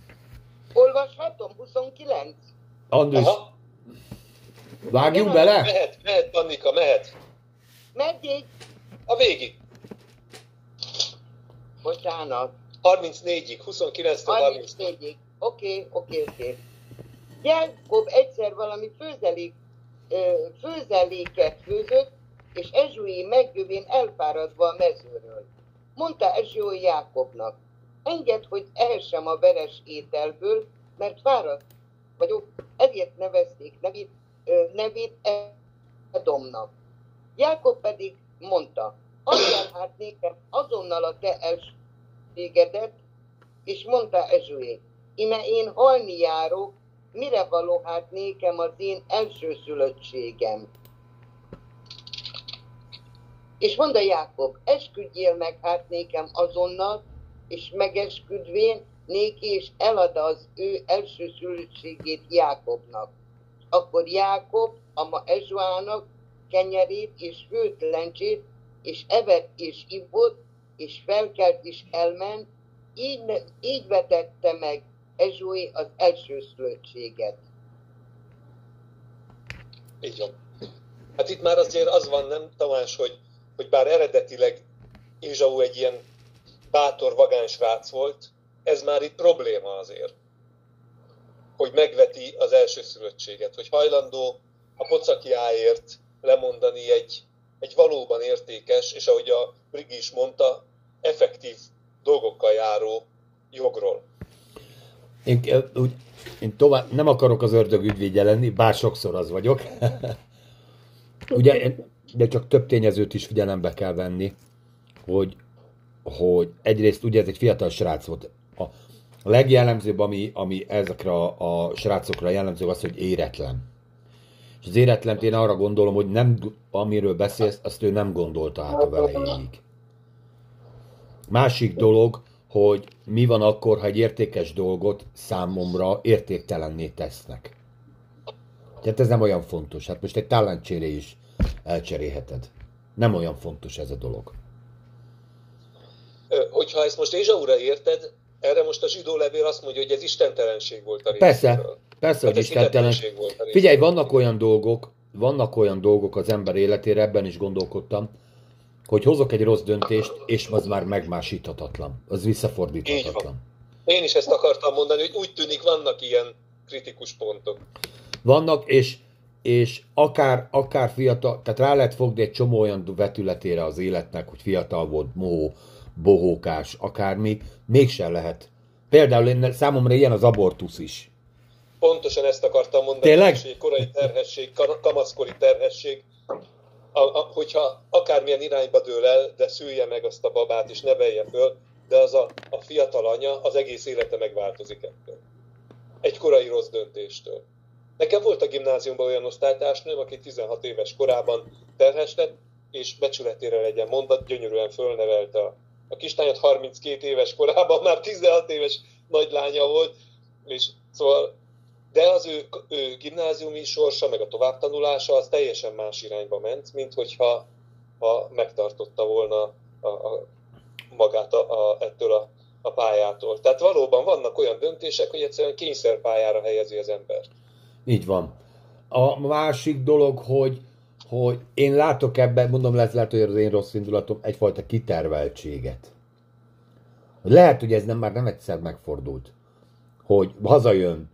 Olvashatom, huszonkilenc. András. Aha. Vágjunk ja, bele? Mehet, mehet, Pannika, mehet. Meddig? A végig. Bocsánat. harmincnégyig, huszonkilenctől harmincnégyig. Oké, oké, oké. Jákob egyszer valami főzelék, főzeléket főzött, és Ezsui megjövén elfáradva a mezőről. Mondta Ezsui Jákobnak, engedd, hogy ehessem a veres ételből, mert fáradt vagyok, ezért nevezték nevét, nevét Edomnak. Jákob pedig mondta, adjál hát nékem azonnal a te elségedet, és mondta Ezsué, íme én halni járok, mire való hát nékem az én elsőszülöttségem. És mondta Jákob, esküdjél meg hát nékem azonnal, és megesküdvén néki, és elada az ő elsőszülöttségét Jákobnak. Akkor Jákob a ma Ezsuának kenyerét és főtt lencsét, és evett és ivott, és felkelt és elment, így, így vetette meg Ezsué az elsőszülöttséget. Így van. Hát itt már azért az van, nem Tamás, hogy, hogy bár eredetileg Ézsau egy ilyen bátor, vagány srác volt, ez már itt probléma azért, hogy megveti az elsőszülöttséget, hogy hajlandó a pocakiáért lemondani egy, egy valóban értékes, és ahogy a Brigi is mondta, effektív dolgokkal járó jogról. Én, úgy, én tovább nem akarok az ördög ügyvédje lenni, bár sokszor az vagyok. Ugye, de csak több tényezőt is figyelembe kell venni, hogy, hogy egyrészt ugye ez egy fiatal srác volt. A legjellemzőbb, ami, ami ezekre a, a srácokra jellemző, az, hogy éretlen. És az éretlent én arra gondolom, hogy nem, amiről beszélsz, azt ő nem gondolta át a velejéig. Másik dolog, hogy mi van akkor, ha egy értékes dolgot számomra értéktelenné tesznek. Tehát ez nem olyan fontos. Hát most egy talentcsére is elcserélheted. Nem olyan fontos ez a dolog. Hogyha ezt most Ézsaúra érted, erre most a zsidó levél azt mondja, hogy ez istentelenség volt a részéről. Persze, persze, hát hogy istentelenség volt a részéről. Figyelj, vannak olyan dolgok, vannak olyan dolgok az ember életére, ebben is gondolkodtam, hogy hozok egy rossz döntést, és az már megmásíthatatlan. Az visszafordíthatatlan. Én is ezt akartam mondani, hogy úgy tűnik, vannak ilyen kritikus pontok. Vannak, és, és akár, akár fiatal, tehát rá lehet fogni egy csomó olyan vetületére az életnek, hogy fiatal volt, mohó, bohókás, akármi, mégsem lehet. Például én, számomra ilyen az abortusz is. Pontosan ezt akartam mondani. Tényleg? Hogy korai terhesség, kamaszkori terhesség, a, a, hogyha akármilyen irányba dől el, de szülje meg azt a babát és nevelje föl, de az a, a fiatal anya, az egész élete megváltozik ettől. Egy korai rossz döntéstől. Nekem volt a gimnáziumban olyan osztálytársnőm, aki tizenhat éves korában terhes lett, és becsületére legyen mondat, gyönyörűen fölnevelte a, a kislányot, harminckét éves korában, már tizenhat éves nagylánya volt, és szóval, de az ő, ő gimnáziumi sorsa, meg a továbbtanulása, az teljesen más irányba ment, mint hogyha ha megtartotta volna a, a, magát a, a, ettől a, a pályától. Tehát valóban vannak olyan döntések, hogy egyszerűen kényszerpályára helyezi az embert. Így van. A másik dolog, hogy, hogy én látok ebben, mondom, lesz, lehet, hogy az én rossz indulatom, egyfajta kiterveltséget. Lehet, hogy ez nem, már nem egyszer megfordult, hogy hazajön.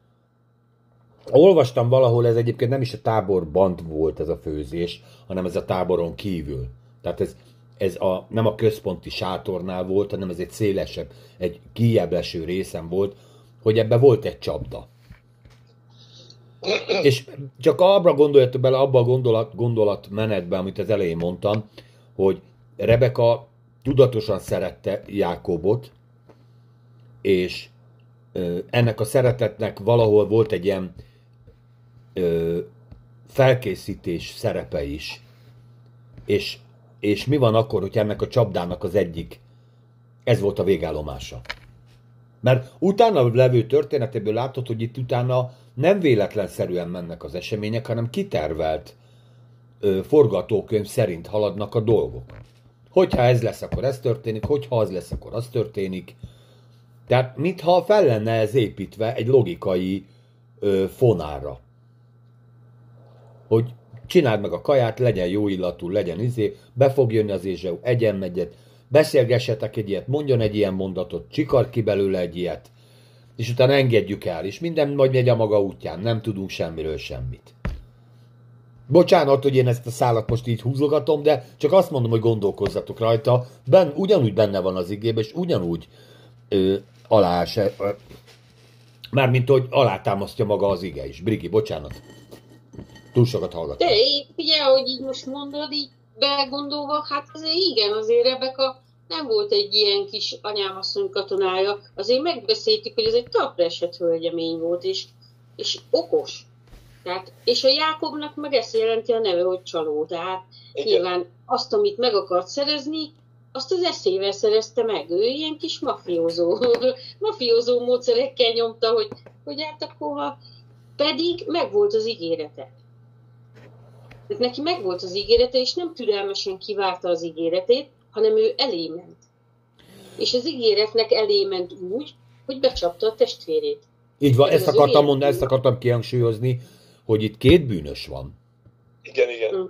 Olvastam valahol, ez egyébként nem is a táborban volt ez a főzés, hanem ez a táboron kívül. Tehát ez, ez a, nem a központi sátornál volt, hanem ez egy szélesebb, egy kijebb leső részen volt, hogy ebben volt egy csapda. És csak abba gondoljatok bele, abba a gondolat, gondolatmenetben, amit az elején mondtam, hogy Rebeka tudatosan szerette Jákobot, és ennek a szeretetnek valahol volt egy ilyen ö, felkészítés szerepe is. És, és mi van akkor, hogy ennek a csapdának az egyik, ez volt a végállomása. Mert utána levő történetéből látod, hogy itt utána nem véletlenszerűen mennek az események, hanem kitervelt ö, forgatókönyv szerint haladnak a dolgok. Hogyha ez lesz, akkor ez történik, hogyha az lesz, akkor az történik. Tehát mintha fel lenne ez építve egy logikai ö, fonára. Hogy csináld meg a kaját, legyen jó illatú, legyen izé, be fog jönni az Ézsau, egyen megyet, beszélgessetek egy ilyet, mondjon egy ilyen mondatot, csikar ki belőle egy ilyet, és utána engedjük el, és minden majd megy a maga útján, nem tudunk semmiről semmit. Bocsánat, hogy én ezt a szálat most így húzogatom, de csak azt mondom, hogy gondolkozzatok rajta, ben, ugyanúgy benne van az igébe, és ugyanúgy ö, alá se, ö, mármint, hogy alátámasztja maga az ige is. Brigi, bocsánat, túl sokat hallgatom. De figyelj, hogy így most mondod, így belgondolva, hát azért igen, azért Rebeka nem volt egy ilyen kis anyámasszony katonája, azért megbeszéltük, hogy ez egy talpra esett hölgyemény volt, és, és okos. Tehát, és a Jákobnak meg ezt jelenti a neve, hogy csaló. Tehát igen. Nyilván azt, amit meg akart szerezni, azt az eszével szerezte meg, ő ilyen kis mafiózó, mafiózó módszerekkel nyomta, hogy, hogy hát akkor, pedig megvolt az ígérete. Tehát neki megvolt az ígérete, és nem türelmesen kivárta az ígéretét, hanem ő elé ment. És az ígéretnek elé ment úgy, hogy becsapta a testvérét. Így van, ezt akartam mondani, ezt akartam kihangsúlyozni, hogy itt két bűnös van. Igen, igen. Mm.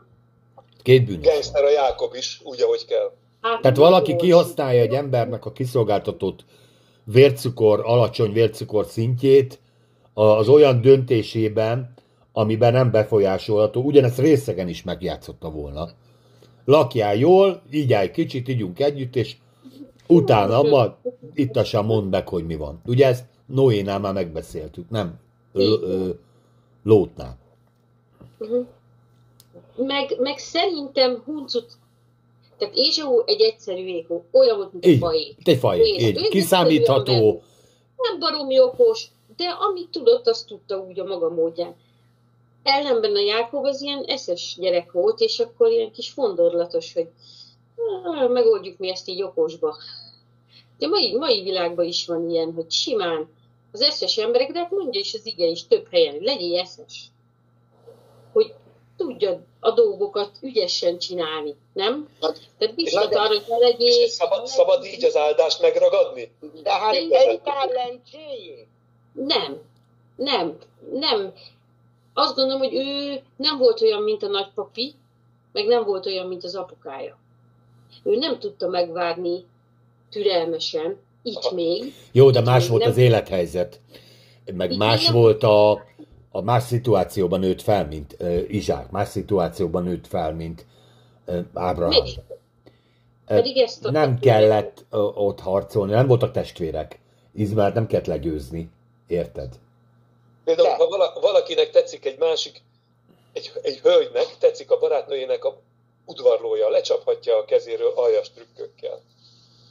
Két bűnös. Gangster a Jákob is, úgy, ahogy kell. Hát, tehát valaki kihasználja egy embernek a kiszolgáltatott vércukor, alacsony vércukor szintjét az olyan döntésében, amiben nem befolyásolható. Ugyanezt részegen is megjátszotta volna. Lakjál jól, így állj kicsit, ígyunk együtt, és utána majd ittasan mondd meg, hogy mi van. Ugye ezt Noénál már megbeszéltük, nem? L- ö- Lótnál. Meg, meg szerintem huncut. Tehát Ézsau egy egyszerű ékó, olyan volt, mint így, a faék. Egy faék, kiszámítható. Nem baromi okos, de amit tudott, azt tudta úgy a maga módján. Ellenben a Jákob az ilyen eszes gyerek volt, és akkor ilyen kis fondorlatos, hogy megoldjuk mi ezt így okosba. De mai, mai világban is van ilyen, hogy simán az eszes emberek, de hát mondja is az ige is több helyen, legyél eszes. Hogy tudja a dolgokat ügyesen csinálni, nem? Hát, tehát biztos arra, hogy legyél... Szabad, szabad így az áldást megragadni? De hát egy ellencsőjé? Nem, nem, nem. Azt gondolom, hogy ő nem volt olyan, mint a nagypapi, meg nem volt olyan, mint az apukája. Ő nem tudta megvárni türelmesen, itt aha. Még. Jó, de más volt nem... az élethelyzet, meg itt más nem... volt a, a más szituációban nőtt fel, mint uh, Izsák, más szituációban nőtt fel, mint uh, Ábrahám. Uh, nem kellett uh, ott harcolni, nem voltak testvérek. Izmárt nem kellett legyőzni, érted? Például, ha valakinek tetszik egy másik, egy, egy hölgynek, tetszik a barátnőjének a udvarlója, lecsaphatja a kezéről aljas trükkökkel.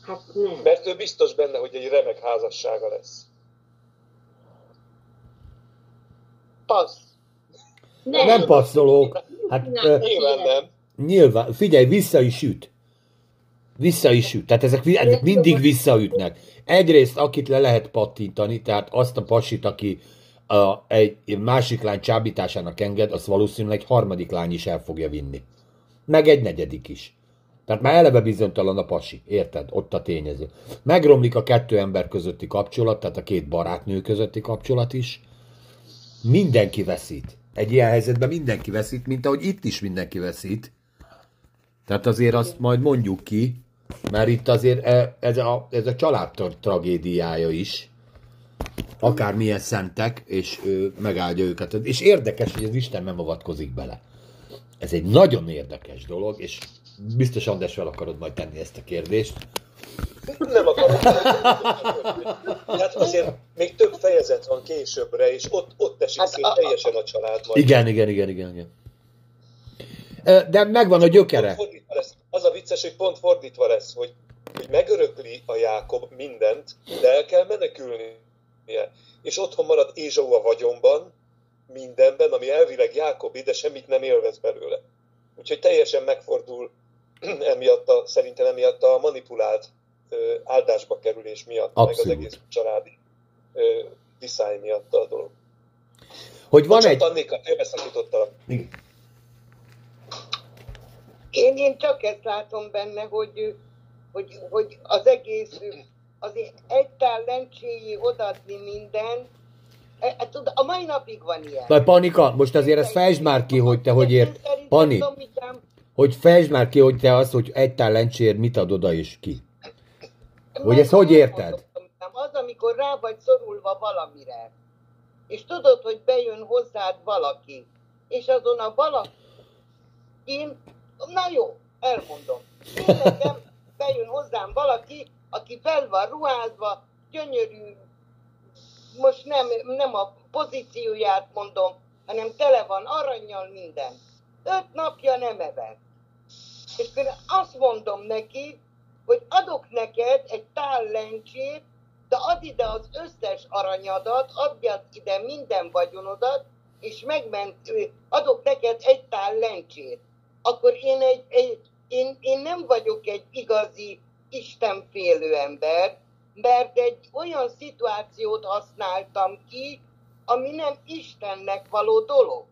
Hát nem. Mert ő biztos benne, hogy egy remek házassága lesz. Passz. Nem, nem passzolok. Hát, nem, nyilván nem. Nyilván, figyelj, vissza is üt. Vissza is üt. Tehát ezek, ezek mindig visszaütnek. Egyrészt, akit le lehet pattintani, tehát azt a pasit, aki a, egy másik lány csábításának enged, azt valószínűleg egy harmadik lány is el fogja vinni. Meg egy negyedik is. Tehát már eleve bizonytalan a pasi, érted? Ott a tényező. Megromlik a kettő ember közötti kapcsolat, tehát a két barátnő közötti kapcsolat is. Mindenki veszít. Egy ilyen helyzetben mindenki veszít, mint ahogy itt is mindenki veszít. Tehát azért azt majd mondjuk ki, mert itt azért ez a, ez a család tragédiája is. Akármilyen szentek, és megáldja őket. És érdekes, hogy az Isten nem avatkozik bele. Ez egy nagyon érdekes dolog, és biztos András fel akarod majd tenni ezt a kérdést. Nem akarok. Hát azért még több fejezet van későbbre, és ott, ott esik hát szét a, teljesen a család. Igen, igen, igen, igen, igen. De megvan a gyökere. Az a vicces, hogy pont fordítva lesz, hogy, hogy megörökli a Jákob mindent, de el kell menekülni. És otthon marad Ézsau a vagyonban, mindenben, ami elvileg Jákobi, de semmit nem élvez belőle. Úgyhogy teljesen megfordul emiatt a, szerintem emiatt a manipulált ö, áldásba kerülés miatt, abszolút. Meg az egész családi viszály miatt a dolog. Hogy van Bocsát, egy... Annika, félbeszakítottalak. Én, én csak ezt látom benne, hogy, hogy, hogy az egész... Azért egy tál lencséjé odaadni mindent. A mai napig van ilyen. Na, Panika, most azért ezt fejtsd már ki, hogy te hogy ért. Pani, hogy fejtsd már ki, hogy te az, hogy egy tál lencséért mit ad oda és ki. Hogy ezt hogy érted? Az, amikor rá vagy szorulva valamire, és tudod, hogy bejön hozzád valaki, és azon a valaki, én, na jó, elmondom. Én nekem bejön hozzám valaki, aki fel van ruházva, gyönyörű, most nem, nem a pozícióját mondom, hanem tele van arannyal minden. Öt napja nem evett. És én azt mondom neki, hogy adok neked egy tál lencsét, de add ide az összes aranyadat, adjad ide minden vagyonodat, és megment, adok neked egy tál lencsét. Akkor én egy, egy én, én nem vagyok egy igazi istenfélő ember, mert egy olyan szituációt használtam ki, ami nem Istennek való dolog.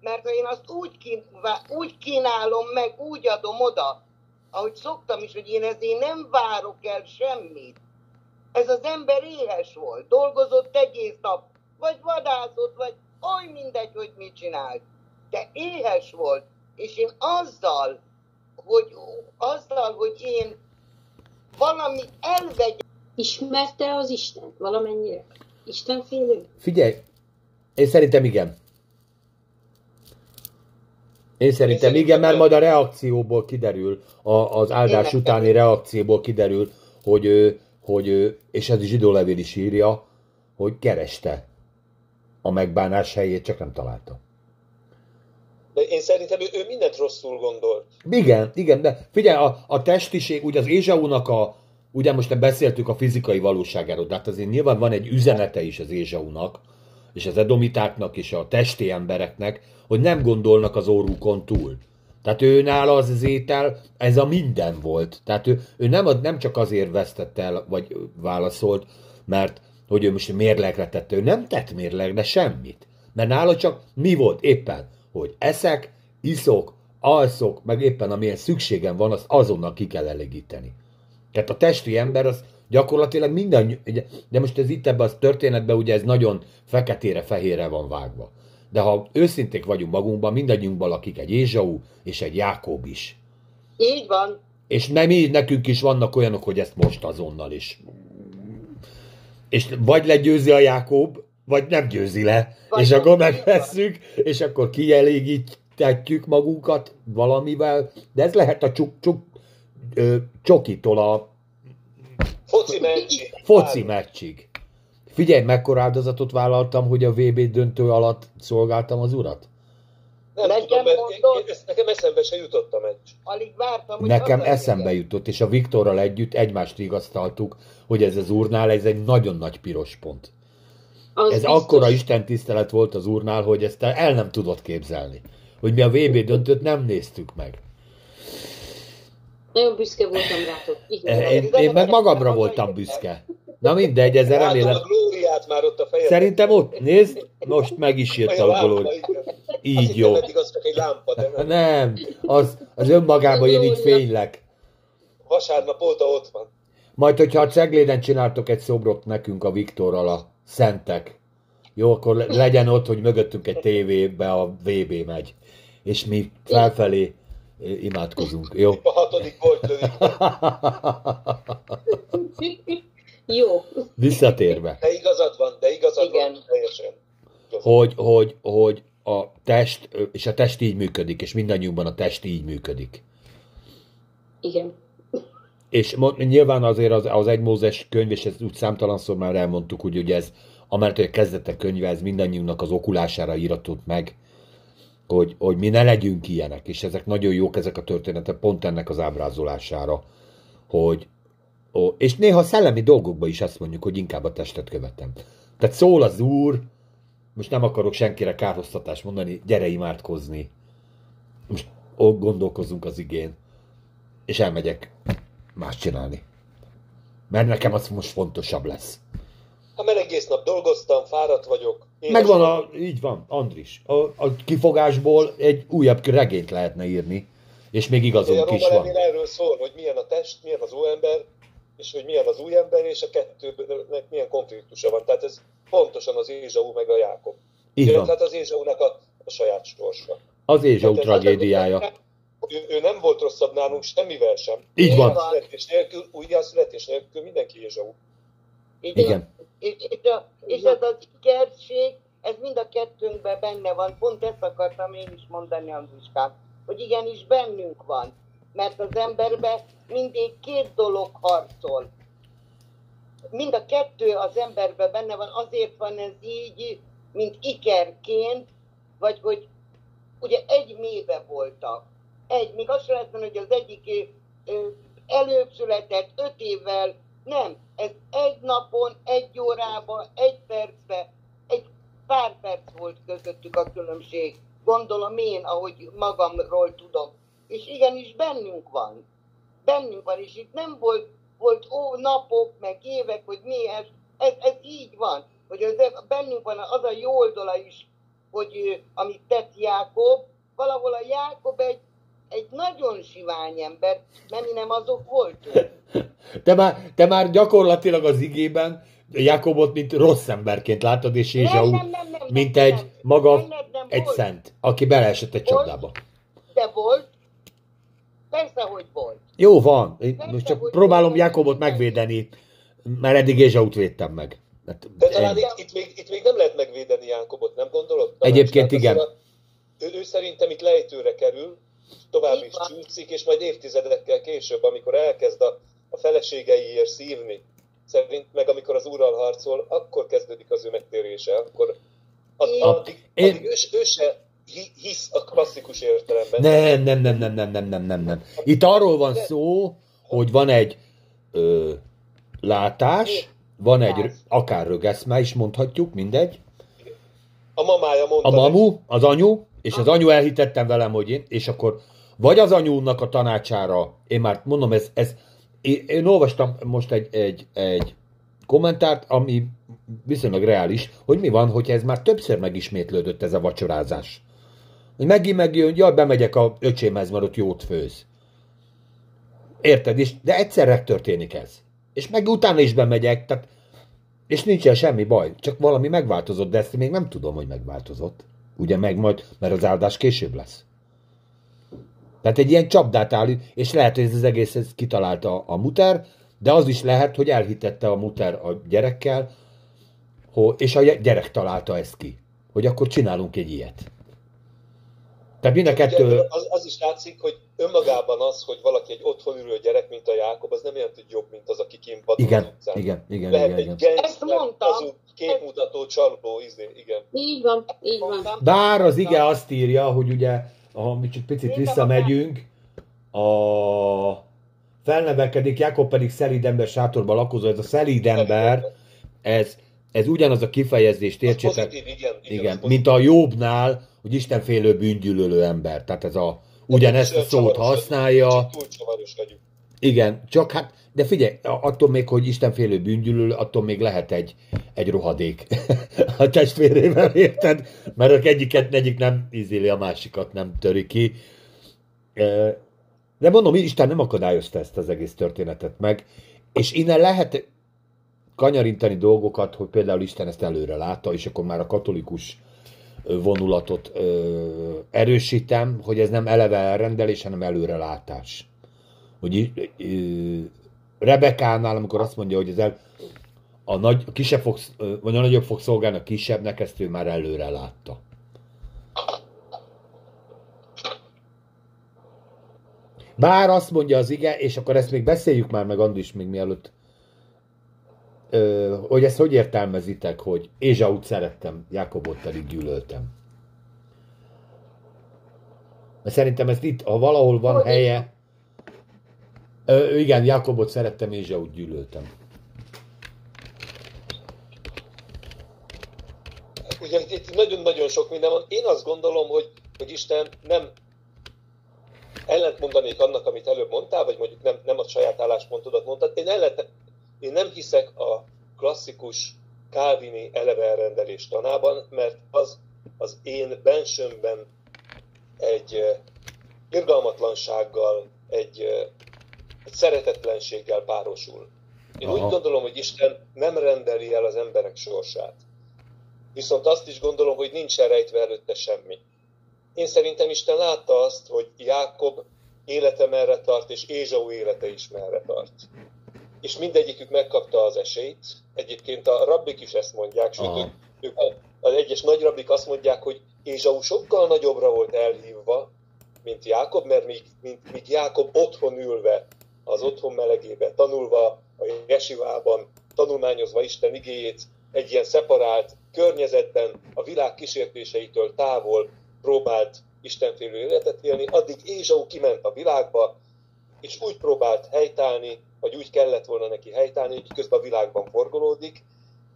Mert ha én azt úgy, kín, úgy kínálom meg, úgy adom oda, ahogy szoktam is, hogy én ezért nem várok el semmit. Ez az ember éhes volt, dolgozott egész nap, vagy vadászott, vagy oly mindegy, hogy mit csinált. De éhes volt, és én azzal, hogy, azzal, hogy én valamit elvegyek. Ismerte az Istent valamennyire? Istenfélő? Figyelj, én szerintem igen. Én szerintem igen, mert majd a reakcióból kiderül, az áldás utáni reakcióból kiderül, hogy ő, hogy ő, és ez a zsidó levél is írja, hogy kereste a megbánás helyét, csak nem találta. De én szerintem ő, ő mindent rosszul gondolt. Igen, igen, de figyelj, a, a testiség, ugye az Ézsaúnak a, ugye most nem beszéltük a fizikai valóságáról, de hát azért nyilván van egy üzenete is az Ézsaúnak, és az edomitáknak, és a testi embereknek, hogy nem gondolnak az orrukon túl. Tehát ő nála az, az étel, ez a minden volt. Tehát ő, ő nem, nem csak azért vesztett el, vagy válaszolt, mert hogy ő most mérlegre tette, ő nem tett mérlegre semmit. Mert nála csak mi volt éppen, hogy eszek, iszok, alszok, meg éppen amilyen szükségem van, azt azonnal ki kell elégíteni. Tehát a testi ember az gyakorlatilag minden, de most ez itt ebben a történetben ugye ez nagyon feketére-fehérre van vágva. De ha őszinték vagyunk magunkban, mindannyiunkban lakik egy Ézsaú és egy Jákob is. Így van. És nem így, nekünk is vannak olyanok, hogy ezt most azonnal is. És vagy legyőzi a Jákob, vagy nem győzi le. Vagy és akkor megvesszük, és akkor kielégítjük magunkat valamivel. De ez lehet a csuk, csuk, ö, csokitól a foci, meccs. foci meccsig. Figyelj, mekkora áldozatot vállaltam, hogy a vé bé döntő alatt szolgáltam az urat? Nem nekem tudom, mert mondod, én, én, nekem eszembe se jutott a meccs. Alig vártam, hogy nekem eszembe jutott, és a Viktorral együtt egymást igaztaltuk, hogy ez az Úrnál ez egy nagyon nagy piros pont. Az ez biztos. Akkora istentisztelet volt az Úrnál, hogy ezt el nem tudod képzelni. Hogy mi a vé bé döntőt nem néztük meg. Nagyon büszke voltam rátok. Igen, én, én, én meg magamra voltam büszke. Na mindegy, ezzel remélem. A glóriát már ott a fejemben. Szerintem ott, nézd, most meg is írta a glóriát. Így jó. Az csak egy lámpa, de nem. Nem, az, az önmagában én így fénylek. Vasárnap óta ott van. Majd, hogyha a Cegléden csináltok egy szobrot nekünk a Viktorral, a Szentek, jó, akkor legyen ott, hogy mögöttünk egy tévébe a vé bé megy. És mi felfelé imádkozunk, jó? A hatodik volt lövünk. Jó. Visszatérve. De igazad van, de igazad igen. Van teljesen. Igazad. Hogy, hogy, hogy a test, és a test így működik, és mindannyiunkban a test így működik. Igen. És nyilván azért az, az egy Mózes könyv, és ezt úgy számtalanszor már elmondtuk, hogy ugye ez, amert a kezdete könyve, ez mindannyiunknak az okulására íratott meg, hogy, hogy mi ne legyünk ilyenek, és ezek nagyon jók, ezek a történetek pont ennek az ábrázolására, hogy ó, és néha szellemi dolgokban is azt mondjuk, hogy inkább a testet követem. Tehát szól az Úr, most nem akarok senkire károsztatást mondani, gyere imádkozni. Most ó, gondolkozzunk az igén, és elmegyek más csinálni. Mert nekem az most fontosabb lesz. Ha mert egész nap dolgoztam, fáradt vagyok. Megvan a, így van, Andris. A, a kifogásból egy újabb regényt lehetne írni, és még igazunk is van. Erről szól, hogy milyen a test, milyen az óember, és hogy milyen az új ember, és a kettőnek milyen konfliktusa van. Tehát ez pontosan az Ézsaú meg a Jákob. Így van. Tehát az Ézsaúnak a, a saját sorsa. Az Ézsaú tragédiája. Az, ő, ő nem volt rosszabb nálunk semmivel sem. Így van. Újjászületés nélkül, újjászületés nélkül mindenki Ézsaú. Igen. Igen. És, és, a, és ez az igerség, ez mind a kettőnkben benne van. Pont ezt akartam én is mondani, Andriskám, hogy igenis bennünk van. Mert az emberben mindig két dolog harcol. Mind a kettő az emberben benne van, azért van ez így, mint ikerként, vagy hogy ugye egy méhbe voltak. Egy, még azt lehet mondani, hogy az egyik előbb született öt évvel, nem, ez egy napon, egy órában, egy percben, egy pár perc volt közöttük a különbség. Gondolom én, ahogy magamról tudom. és igenis bennünk van. Bennünk van, és itt nem volt, volt ó, napok, meg évek, hogy mi ez, ez, ez így van. Hogy az, bennünk van az a jó oldala is, hogy amit tett Jákob, valahol a Jákob egy, egy nagyon sivány ember, nem, nem azok voltunk. Te már, te már gyakorlatilag az igében Jákobot mint rossz emberként látod, és Ézsau, mint nem, egy nem, maga, nem, nem, nem egy volt. Szent, aki beleesett egy csapdába. De volt. Persze, hogy volt. Jó van. Én persze, most csak próbálom volt. Jákobot megvédeni, mert eddig Ézsaut védtem meg. Hát, de talán én... itt, itt, még, itt még nem lehet megvédeni Jákobot, nem gondolod? Talán egyébként igen. A, ő, ő szerintem itt lejtőre kerül, tovább is csúszik, és majd évtizedekkel később, amikor elkezd a, a feleségeiért szívni, szerint meg amikor az Úrral harcol, akkor kezdődik az ő megtérése, akkor addig, addig, addig ő, ő se hisz a klasszikus értelemben. Nem, nem, nem, nem, nem, nem, nem, nem, nem. Itt arról van szó, hogy van egy ö, látás, van egy, akár rögeszme is mondhatjuk, mindegy. A mamája mondta. A mamu, az anyu, és az anyu elhitettem velem, hogy én, és akkor vagy az anyúnak a tanácsára, én már mondom, ez, ez én, én olvastam most egy, egy, egy kommentárt, ami viszonylag reális, hogy mi van, hogyha ez már többször megismétlődött ez a vacsorázás. Hogy megint megjön, jaj, bemegyek a öcsémhez, mert ott jót főz. Érted is? De egyszerre történik ez. És meg utána is bemegyek, tehát, és nincsen semmi baj, csak valami megváltozott, de ezt még nem tudom, hogy megváltozott. Ugye meg majd, mert az áldás később lesz. Tehát egy ilyen csapdát állít, és lehet, hogy ez az egész ez kitalálta a, a muter, de az is lehet, hogy elhitette a muter a gyerekkel, ho, és a gyerek találta ezt ki, hogy akkor csinálunk egy ilyet. Tehát mind a kettő... az, az is látszik, hogy önmagában az, hogy valaki egy otthon ülő gyerek, mint a Jákob, az nem jelenti, hogy jobb, mint az, aki kint vadul az utcán. Igen, igen, lehet igen. Lehet egy gangster, képmutató, csaló, izé, igen. Így van, így van. Bár az ige azt írja, hogy ugye, ha csak picit visszamegyünk, a... felnevelkedik, Jákob pedig szelíd ember sátorban lakozó, ez a szelíd ember, ez, ez ugyanaz a kifejezést, értsétek, pozitív, igen, igen, igen, mint a Jobbnál, hogy istenfélő bűngyűlölő ember, tehát ez a, ugyanezt a szót használja. Igen, csak hát, de figyelj, attól még, hogy istenfélő bűngyűlölő, attól még lehet egy, egy rohadék a testvérével, érted? Mert egyiket, egyik nem ízéli, a másikat nem töri ki. De mondom, Isten nem akadályozta ezt az egész történetet meg, és innen lehet kanyarintani dolgokat, hogy például Isten ezt előre látta, és akkor már a katolikus vonulatot ö, erősítem, hogy ez nem eleve elrendelés, hanem előrelátás. Hogy ö, Rebekánál, amikor azt mondja, hogy ez el, a, nagy, a, kisebb fog, vagy a nagyobb fog szolgálni a kisebbnek, ezt ő már előre látta. Bár azt mondja az ige, és akkor ezt még beszéljük már meg Andris még mielőtt, Ö, hogy ezt hogy értelmezitek, hogy Ézsaut szerettem, Jákobot pedig gyűlöltem. Szerintem ez itt, ha valahol van helye, Ö, igen, Jákobot szerettem, Ézsaut gyűlöltem. Ugye itt nagyon-nagyon sok minden van. Én azt gondolom, hogy, hogy Isten nem ellent mondanék annak, amit előbb mondtál, vagy mondjuk nem, nem a saját álláspontodat mondtad. Én ellent Én nem hiszek a klasszikus kálvini eleve elrendelés tanában, mert az az én bensőmben egy irgalmatlansággal, egy, egy szeretetlenséggel párosul. Én Aha. úgy gondolom, hogy Isten nem rendeli el az emberek sorsát. Viszont azt is gondolom, hogy nincsen rejtve előtte semmi. Én szerintem Isten látta azt, hogy Jákob élete merre tart, és Ézsau élete is merre tart. És mindegyikük megkapta az esélyt. Egyébként a rabbik is ezt mondják, sőt, ah. ők az egyes nagy rabbik azt mondják, hogy Ézsau sokkal nagyobbra volt elhívva, mint Jákob, mert míg, mint, míg Jákob otthon ülve, az otthon melegébe, tanulva a jesivában, tanulmányozva Isten igéjét, egy ilyen szeparált környezetben, a világ kísértéseitől távol próbált istenfélő életet élni, addig Ézsau kiment a világba, és úgy próbált helytállni, vagy úgy kellett volna neki helytállni, hogy közben a világban forgolódik,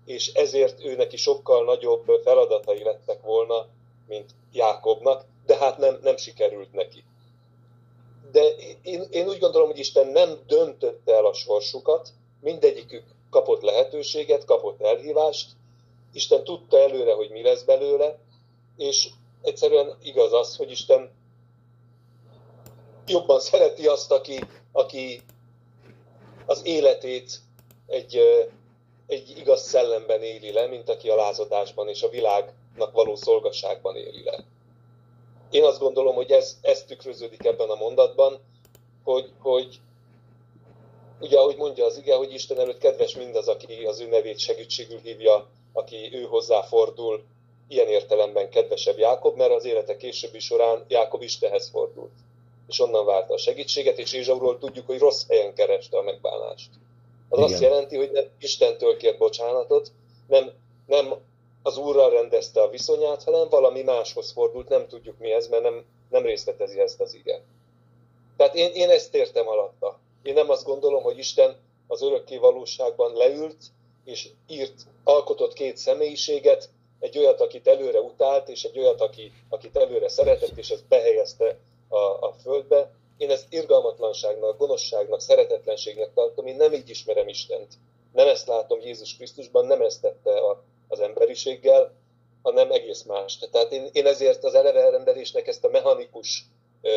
és ezért ő neki sokkal nagyobb feladatai lettek volna, mint Jákobnak, de hát nem, nem sikerült neki. de én, én úgy gondolom, hogy Isten nem döntötte el a sorsukat, mindegyikük kapott lehetőséget, kapott elhívást, Isten tudta előre, hogy mi lesz belőle, és egyszerűen igaz az, hogy Isten jobban szereti azt, aki, aki az életét egy, egy igaz szellemben éli le, mint aki a lázadásban és a világnak való szolgasságban éli le. Én azt gondolom, hogy ez, ez tükröződik ebben a mondatban, hogy, hogy ugye, ahogy mondja az ige, hogy Isten előtt kedves mindaz, aki az ő nevét segítségül hívja, aki ő hozzáfordul, ilyen értelemben kedvesebb Jákob, mert az élete későbbi során Jákob Istenhez fordult, és onnan várta a segítséget, és Ézsauról tudjuk, hogy rossz helyen kereste a megbánást. Az igen. Azt jelenti, hogy nem Istentől kért bocsánatot, nem, nem az Úrral rendezte a viszonyát, hanem valami máshoz fordult, nem tudjuk mi ez, mert nem, nem részletezi ezt az ige. Tehát én, én ezt értem alatta. Én nem azt gondolom, hogy Isten az örökké valóságban leült, és írt, alkotott két személyiséget, egy olyat, akit előre utált, és egy olyat, aki, akit előre szeretett, és ezt behelyezte a, a földbe. Én ezt irgalmatlanságnak, gonoszságnak, szeretetlenségnek tartom, én nem így ismerem Istent. Nem ezt látom Jézus Krisztusban, nem ezt tette a, az emberiséggel, hanem egész más. Tehát én, én ezért az eleve elrendelésnek ezt a mechanikus, ö,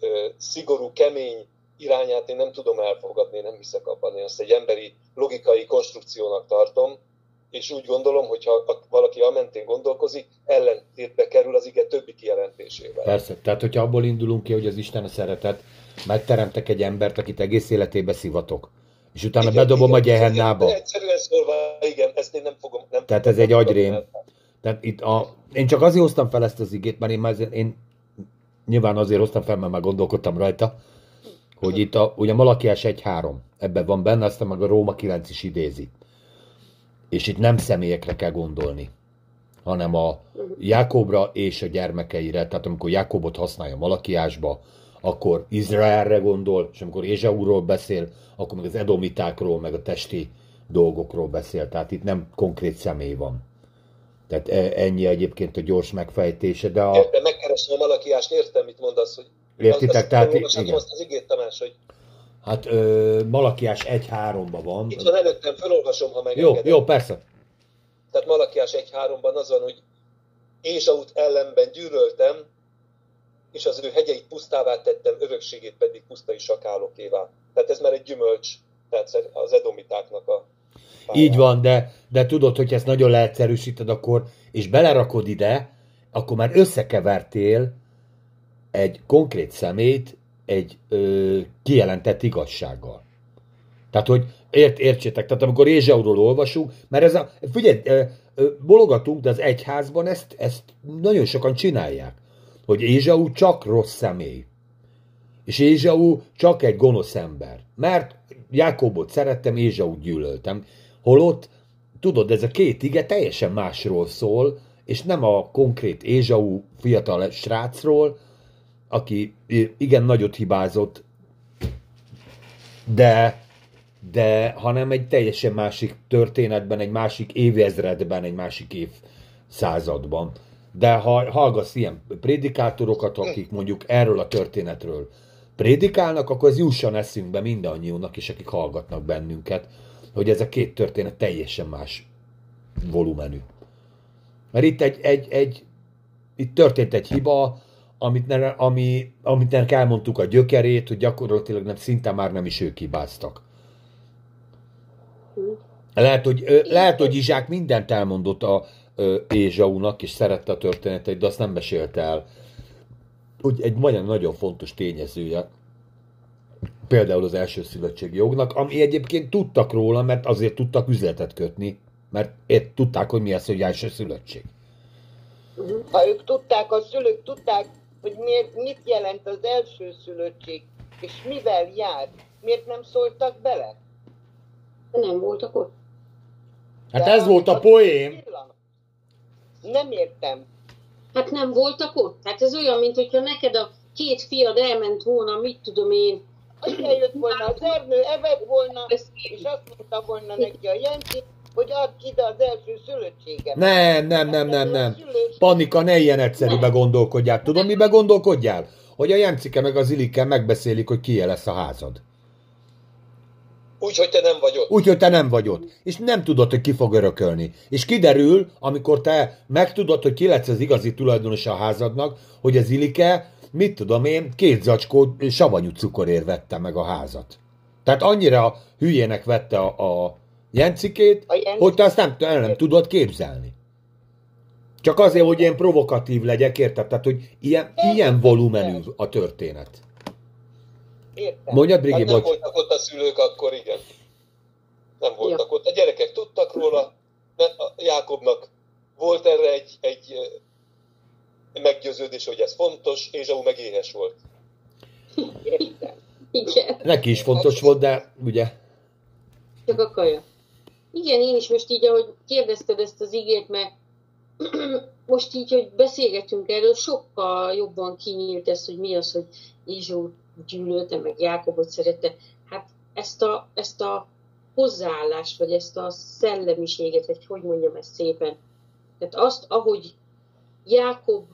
ö, szigorú, kemény irányát én nem tudom elfogadni, nem hiszek abban. Én ezt egy emberi, logikai konstrukciónak tartom, és úgy gondolom, hogy ha valaki amentén gondolkozik, ellentétbe kerül az ige többi kijelentésével. Persze, tehát hogyha abból indulunk ki, hogy az Isten a szeretet, megteremtek egy embert, akit egész életébe szivatok, és utána igen, bedobom igen, a gyehennába. Egyszerűen szólva, igen, ezt én nem fogom... Nem tehát fogom, ez nem egy agyrém. Tehát itt a... Én csak azért hoztam fel ezt az igét, mert én, már azért, én nyilván azért hoztam fel, mert már gondolkodtam rajta, hogy itt a, ugye Malakiás egy három, ebben van benne, aztán meg a Róma kilenc is idézi. És itt nem személyekre kell gondolni, hanem a Jákobra és a gyermekeire. Tehát amikor Jákobot használja Malakiásba, akkor Izraelre gondol, és amikor Ézsaúról beszél, akkor meg az edomitákról, meg a testi dolgokról beszél. Tehát itt nem konkrét személy van. Tehát ennyi egyébként a gyors megfejtése. De a... értem, megkeresem a Malakiást, értem, mit mondasz, hogy... Értitek? Azt, tehát... Azt, igen. Azt az igét, Tamás, hogy... Hát ö, Malakiás egy háromban van. Itt van előttem, felolvasom, ha megengedem. Jó, jó, persze. Tehát Malakiás egy háromban az van, hogy Ézsaut ellenben gyűlöltem, és az ő hegyeit pusztává tettem, örökségét pedig pusztai sakálokévá. Tehát ez már egy gyümölcs, tehát az edomitáknak a... pályán. Így van, de, de tudod, hogy ezt nagyon leegyszerűsíted akkor, és belerakod ide, akkor már összekevertél egy konkrét szemét, egy ö, kijelentett igazsággal. Tehát, hogy ért, értsétek, tehát amikor Ézsauról olvasunk, mert ez a, figyelj, ö, ö, bologatunk, de az egyházban ezt, ezt nagyon sokan csinálják, hogy Ézsau csak rossz személy, és Ézsau csak egy gonosz ember, mert Jákobot szerettem, Ézsaut gyűlöltem, holott, tudod, ez a két ige teljesen másról szól, és nem a konkrét Ézsau fiatal srácról, aki igen nagyot hibázott, de, de hanem egy teljesen másik történetben, egy másik évezredben, egy másik évszázadban. De ha hallgatsz ilyen prédikátorokat, akik mondjuk erről a történetről prédikálnak, akkor ez jusson eszünkbe mindannyiunknak is, akik hallgatnak bennünket, hogy ez a két történet teljesen más volumenű. Mert itt, egy, egy, egy, itt történt egy hiba, Amit, ne, ami, amit nek elmondtuk a gyökerét, hogy gyakorlatilag nem, szinte már nem is ők hibáztak. Lehet, hogy, ö, lehet, hogy Izsák mindent elmondott a ö, Ézsaunak, és szerette a történeteit, de azt nem mesélte el. Úgy egy nagyon fontos tényezője, például az elsőszülöttségi jognak, ami egyébként tudtak róla, mert azért tudtak üzletet kötni, mert ért, tudták, hogy mi az, hogy elsőszülöttség. Ha ők tudták, a szülők tudták, hogy miért, mit jelent az elsőszülöttség, és mivel jár, miért nem szóltak bele? Nem voltak ott. Hát de ez volt a poém. Nem értem. Hát nem voltak ott. Hát ez olyan, mint hogyha neked a két fiad elment volna, mit tudom én. Hogy eljött volna az erdő, evett volna, és azt mondta volna neki a Jenci, hogy add ide az első szülöttséget. Nem, nem, nem, nem, nem. Panika, ne ilyen egyszerűbe gondolkodjál. Tudod, mibe gondolkodjál? hogy a Jemcike meg az Ilike megbeszélik, hogy kié lesz a házad. Úgy, hogy te nem vagy ott. Úgy, hogy te nem vagy ott. És nem tudod, hogy ki fog örökölni. És kiderül, amikor te megtudod, hogy ki lesz az igazi tulajdonos a házadnak, hogy az Ilike, mit tudom én, két zacskó savanyú cukorért vette meg a házat. Tehát annyira hülyének vette a, a Jemcikét, a hogy te azt nem, nem, nem tudod képzelni. Csak azért, hogy ilyen provokatív legyek, érted? Tehát, hogy ilyen, ilyen volumenű a történet. Értem. Mondjad, Brigi, hát nem bocs. Voltak ott a szülők, akkor igen. Nem voltak ja. ott. A gyerekek tudtak róla, mert a Jákobnak volt erre egy, egy meggyőződés, hogy ez fontos, és ahol meg éhes volt. Értem. Igen. Neki is fontos volt, de ugye? Csak a kaja. Igen, én is most így, ahogy kérdezted ezt az igét, mert most így, hogy beszélgetünk erről, sokkal jobban kinyílt ez, hogy mi az, hogy Ézsó gyűlölte, meg Jákobot szerette. Hát ezt a, ezt a hozzáállást, vagy ezt a szellemiséget, vagy hogy mondjam ezt szépen. Tehát azt, ahogy Jákob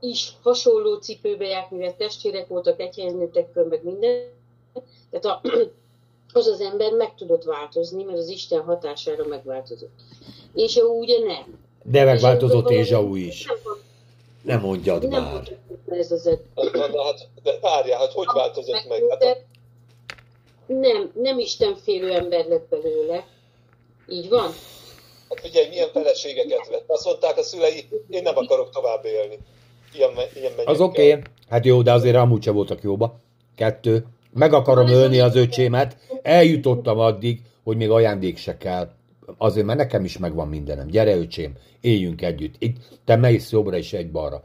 is hasonló cipőbe járt, mivel testvérek voltak, egy helyen nőttek föl, meg minden. Tehát a, az az ember meg tudott változni, mert az Isten hatására megváltozott. És ő ugye nem. De megváltozott Ézsau is. Nem mondjad nem már. Ez az egy... De várjál, hát hogy a változott meg? Hát a... Nem, nem istenfélő ember lett belőle. Így van? Hát figyelj, milyen feleségeket vett. Azt mondták a szülei, én nem akarok tovább élni. Ilyen, ilyen az oké. Okay. Hát jó, de azért amúgy sem voltak jóba. Kettő. Meg akarom hát ölni az öcsémet. Eljutottam addig, hogy még ajándék se kell. Azért, mert nekem is megvan mindenem. Gyere, öcsém, éljünk együtt. Itt te mész jobbra és egy balra.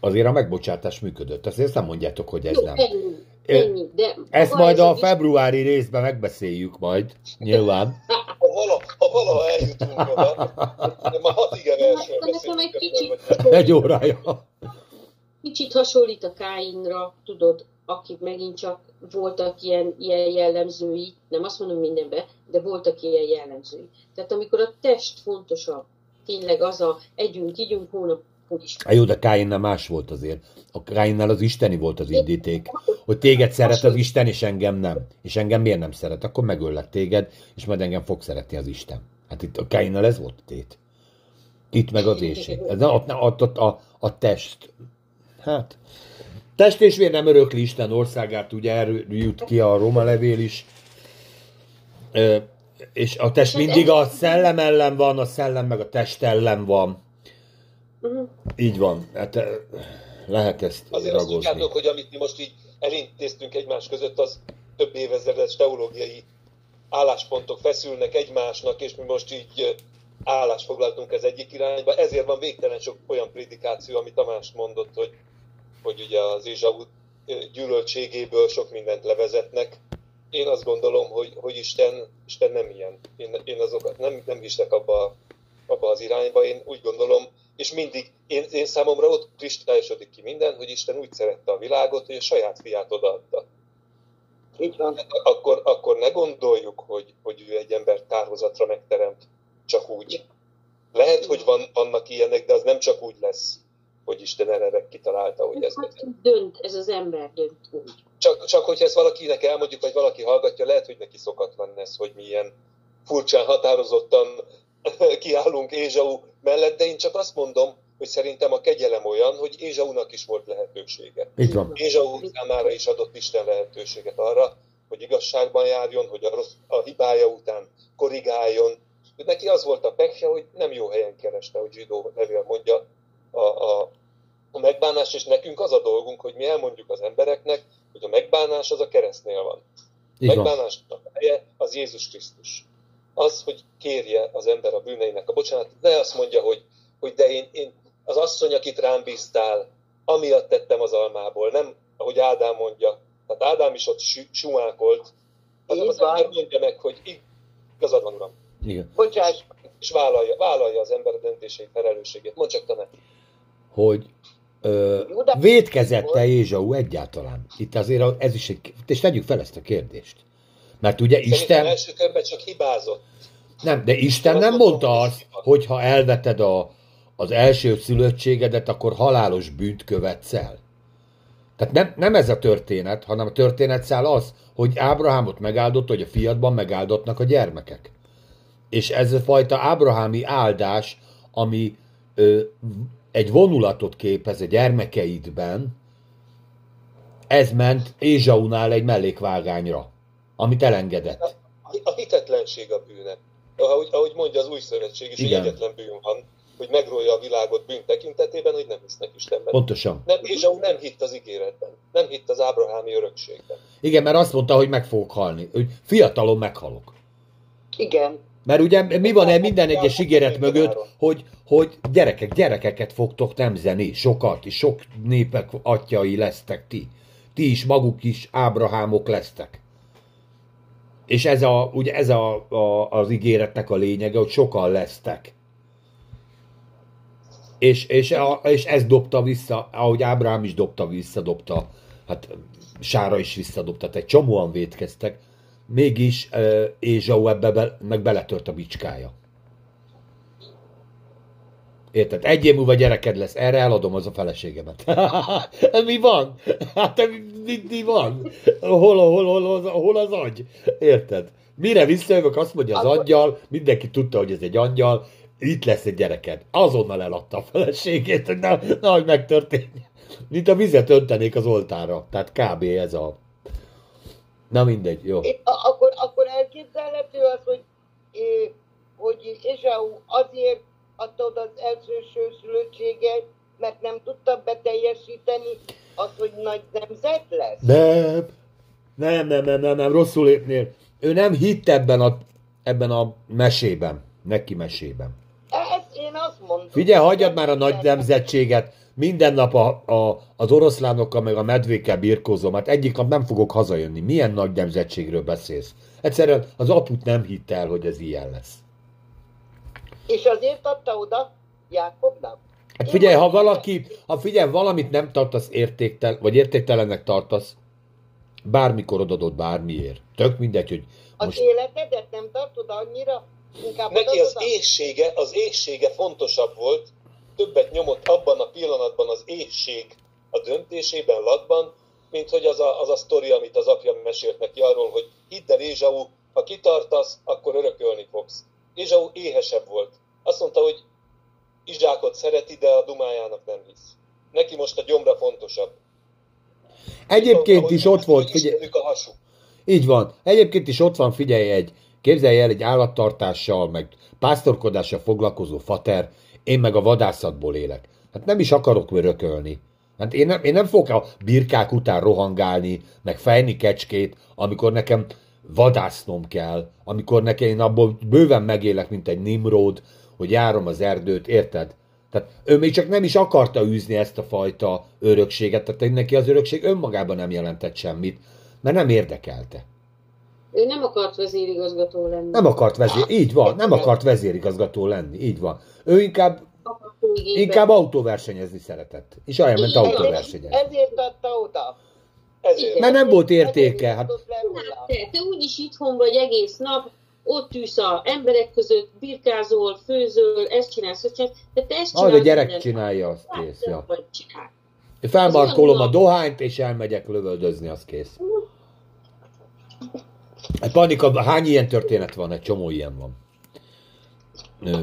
Azért a megbocsátás működött. Azért nem mondjátok, hogy ez jó, nem. Ennyi, ennyi, de ezt majd a februári is... részben megbeszéljük majd. Nyilván. Ha valaha, ha valaha eljutunk oda, de már hat igen elsően beszélünk. Kicsit... Egy órája. Kicsit hasonlít a Káinra, tudod, akik megint csak voltak ilyen, ilyen jellemzői, nem azt mondom mindenben, de voltak ilyen jellemzői. Tehát amikor a test fontosabb, tényleg az a együnk, ígyünk, hónap, úgy is. Hát jó, de Káinnál más volt azért. A Káinnál az isteni volt az indíték, hogy téged szeret az Isten, és engem nem. És engem miért nem szeret? Akkor megöllek téged, és majd engem fog szeretni az Isten. Hát itt a Káinnál ez volt a tét. Itt meg az éjség. Ez a, a, a, a test. Hát... Test és vér nem örökli Isten országát, ugye erről jut ki a Róma levél is. Ö, és a test mindig a szellem ellen van, a szellem meg a test ellen van. Uh-huh. Így van. Hát lehet ezt azért ragozni. Azért azt tudjátok, hogy amit mi most így elintéztünk egymás között, az több évezredes teológiai álláspontok feszülnek egymásnak, és mi most így állásfoglaltunk ez egyik irányba. Ezért van végtelen sok olyan prédikáció, amit Tamás mondott, hogy hogy ugye az Ézsau gyűlöltségéből sok mindent levezetnek. Én azt gondolom, hogy, hogy Isten, Isten nem ilyen. Én, én azokat nem, nem hiszek abba, abba az irányba. Én úgy gondolom, és mindig, én, én számomra ott kristályosodik ki minden, hogy Isten úgy szerette a világot, hogy a saját fiát odaadta. Így van. Akkor, akkor ne gondoljuk, hogy, hogy ő egy ember tárhozatra megteremt. Csak úgy. Lehet, hogy van, vannak ilyenek, de az nem csak úgy lesz, hogy Isten erre kitalálta, hogy ez... Hát dönt, ez az ember dönt úgy. Csak, csak hogyha ezt valakinek elmondjuk, vagy valaki hallgatja, lehet, hogy neki szokatlan lesz, hogy mi ilyen furcsán, határozottan kiállunk Ézsau mellett, de én csak azt mondom, hogy szerintem a kegyelem olyan, hogy Ézsaunak is volt lehetősége. Ézsau számára is adott Isten lehetőséget arra, hogy igazságban járjon, hogy a, rossz, a hibája után korrigáljon. Neki az volt a pekje, hogy nem jó helyen kereste, hogy zsidó levél mondja, A, a, a megbánás, és nekünk az a dolgunk, hogy mi elmondjuk az embereknek, hogy a megbánás az a keresztnél van. A megbánásnak a helye az Jézus Krisztus. Az, hogy kérje az ember a bűneinek a bocsánat, ne azt mondja, hogy, hogy de én, én az asszony, akit rám bíztál, amiatt tettem az almából, nem, ahogy Ádám mondja. Tehát Ádám is ott sumákolt, hanem az ember mondja meg, hogy igazad van, uram. Igen. Bocsánat. És vállalja, vállalja az ember a döntését, felelősségét. Mondd csak, Tamány. Hogy ö, vétkezette Ézsau egyáltalán. Itt azért ez is egy... És tegyük fel ezt a kérdést. Mert ugye szerintem Isten... első körben csak hibázott. Nem, de Isten nem mondta azt, hogy ha elveted a, az első szülöttségedet, akkor halálos bűnt követsz el. Tehát nem, nem ez a történet, hanem a történetszál az, hogy Ábrahámot megáldott, hogy a fiadban megáldottnak a gyermekek. És ez a fajta ábrahámi áldás, ami ö, egy vonulatot képez a gyermekeidben, ez ment Ézsaunál egy mellékvágányra, amit elengedett. A, a hitetlenség a bűne. Ahogy, ahogy mondja az új szövetség is, igen, hogy egyetlen bűn van, hogy megrólja a világot bűn tekintetében, hogy nem hisznek Istenben. Pontosan. Nem, Ézsau nem hitt az ígéretben, nem hitt az ábrahámi örökségben. Igen, mert azt mondta, hogy meg fogok halni, hogy fiatalon meghalok. Igen. Mert ugye mi van-e minden egyes ígéret mögött, hogy, hogy gyerekek, gyerekeket fogtok nemzeni, sokat, és sok népek atyai lesztek ti. Ti is maguk is ábrahámok lesztek. És ez, a, ugye ez a, a, az ígéretnek a lényege, hogy sokan lesztek. És, és, a, és ez dobta vissza, ahogy Ábrahám is dobta vissza, dobta, hát Sára is visszadobta, tehát csomóan vétkeztek. Mégis uh, Ézsau ebbe be, meg beletört a bicskája. Érted? Egy év múlva gyereked lesz, erre eladom az a feleségemet. Mi van? Hát mi, mi van? Hol, hol, hol, hol az agy? Érted? Mire visszajövök, azt mondja az angyal, mindenki tudta, hogy ez egy angyal, itt lesz egy gyereked. Azonnal eladta a feleségét, hogy na, na, hogy megtörténjen. Mint a vizet öntenék az oltára. Tehát kb. Ez a... Na mindegy, jó. É, akkor, akkor elképzelhető az, hogy, é, hogy Ézsau azért adta oda az elsősőszülöttséget, mert nem tudta beteljesíteni azt, hogy nagy nemzet lesz? Nem, nem, nem, nem, nem, nem. Rosszul lépnél. Ő nem hitt ebben a, ebben a mesében, neki mesében. Ezt én azt mondom. Figyelj, hagyjad már a nagy nemzetséget. Minden nap a, a, az oroszlánokkal meg a medvékkel birkózom, hát egyik nap nem fogok hazajönni. Milyen nagy nemzetségről beszélsz? Egyszerűen az aput nem hitte el, hogy ez ilyen lesz. És azért adta oda Jákobnak. Hát figyelj, ha valaki, ha figyelj, valamit nem tartasz értéktel, vagy értéktelennek tartasz, bármikor odadod bármiért. Tök mindegy, hogy most... Az életedet nem tartod annyira, inkább odadod. Neki az éhsége, az éhsége fontosabb volt, többet nyomott abban a pillanatban az éhség a döntésében, latban, mint hogy az a, az a sztori, amit az apja mesélt neki arról, hogy hidd el Ézsau, ha kitartasz, akkor örökölni fogsz. Ézsau éhesebb volt. Azt mondta, hogy Izsákot szereti, de a dumájának nem hisz. Neki most a gyomra fontosabb. Egyébként mondta, is ott volt, figyelj. Így van. Egyébként is ott van, figyelj egy, képzelj el egy állattartással, meg pásztorkodással foglalkozó fater, én meg a vadászatból élek. Hát nem is akarok örökölni. Hát én nem, én nem fogok a birkák után rohangálni, meg fejni kecskét, amikor nekem vadásznom kell, amikor nekem én abból bőven megélek, mint egy Nimród, hogy járom az erdőt, érted? Tehát ő még csak nem is akarta űzni ezt a fajta örökséget, tehát neki az örökség önmagában nem jelentett semmit, mert nem érdekelte. Ő nem akart vezérigazgató lenni. Nem akart vezér, így van, nem akart vezérigazgató lenni, így van. Ő inkább, inkább autóversenyezni szeretett. És elment autóversenyezni. Ezért adta oda. Ezért. Mert nem volt értéke. Hát... Te úgyis itthon vagy egész nap, ott ülsz a emberek között, birkázol, főzöl, ezt csinálsz, ezt csinálsz. De te ezt csinálsz. A gyerek csinálja, azt kész. Ja. Én felmarkolom a dohányt, és elmegyek lövöldözni, az kész. Hát Annika, hány ilyen történet van? Egy csomó ilyen van.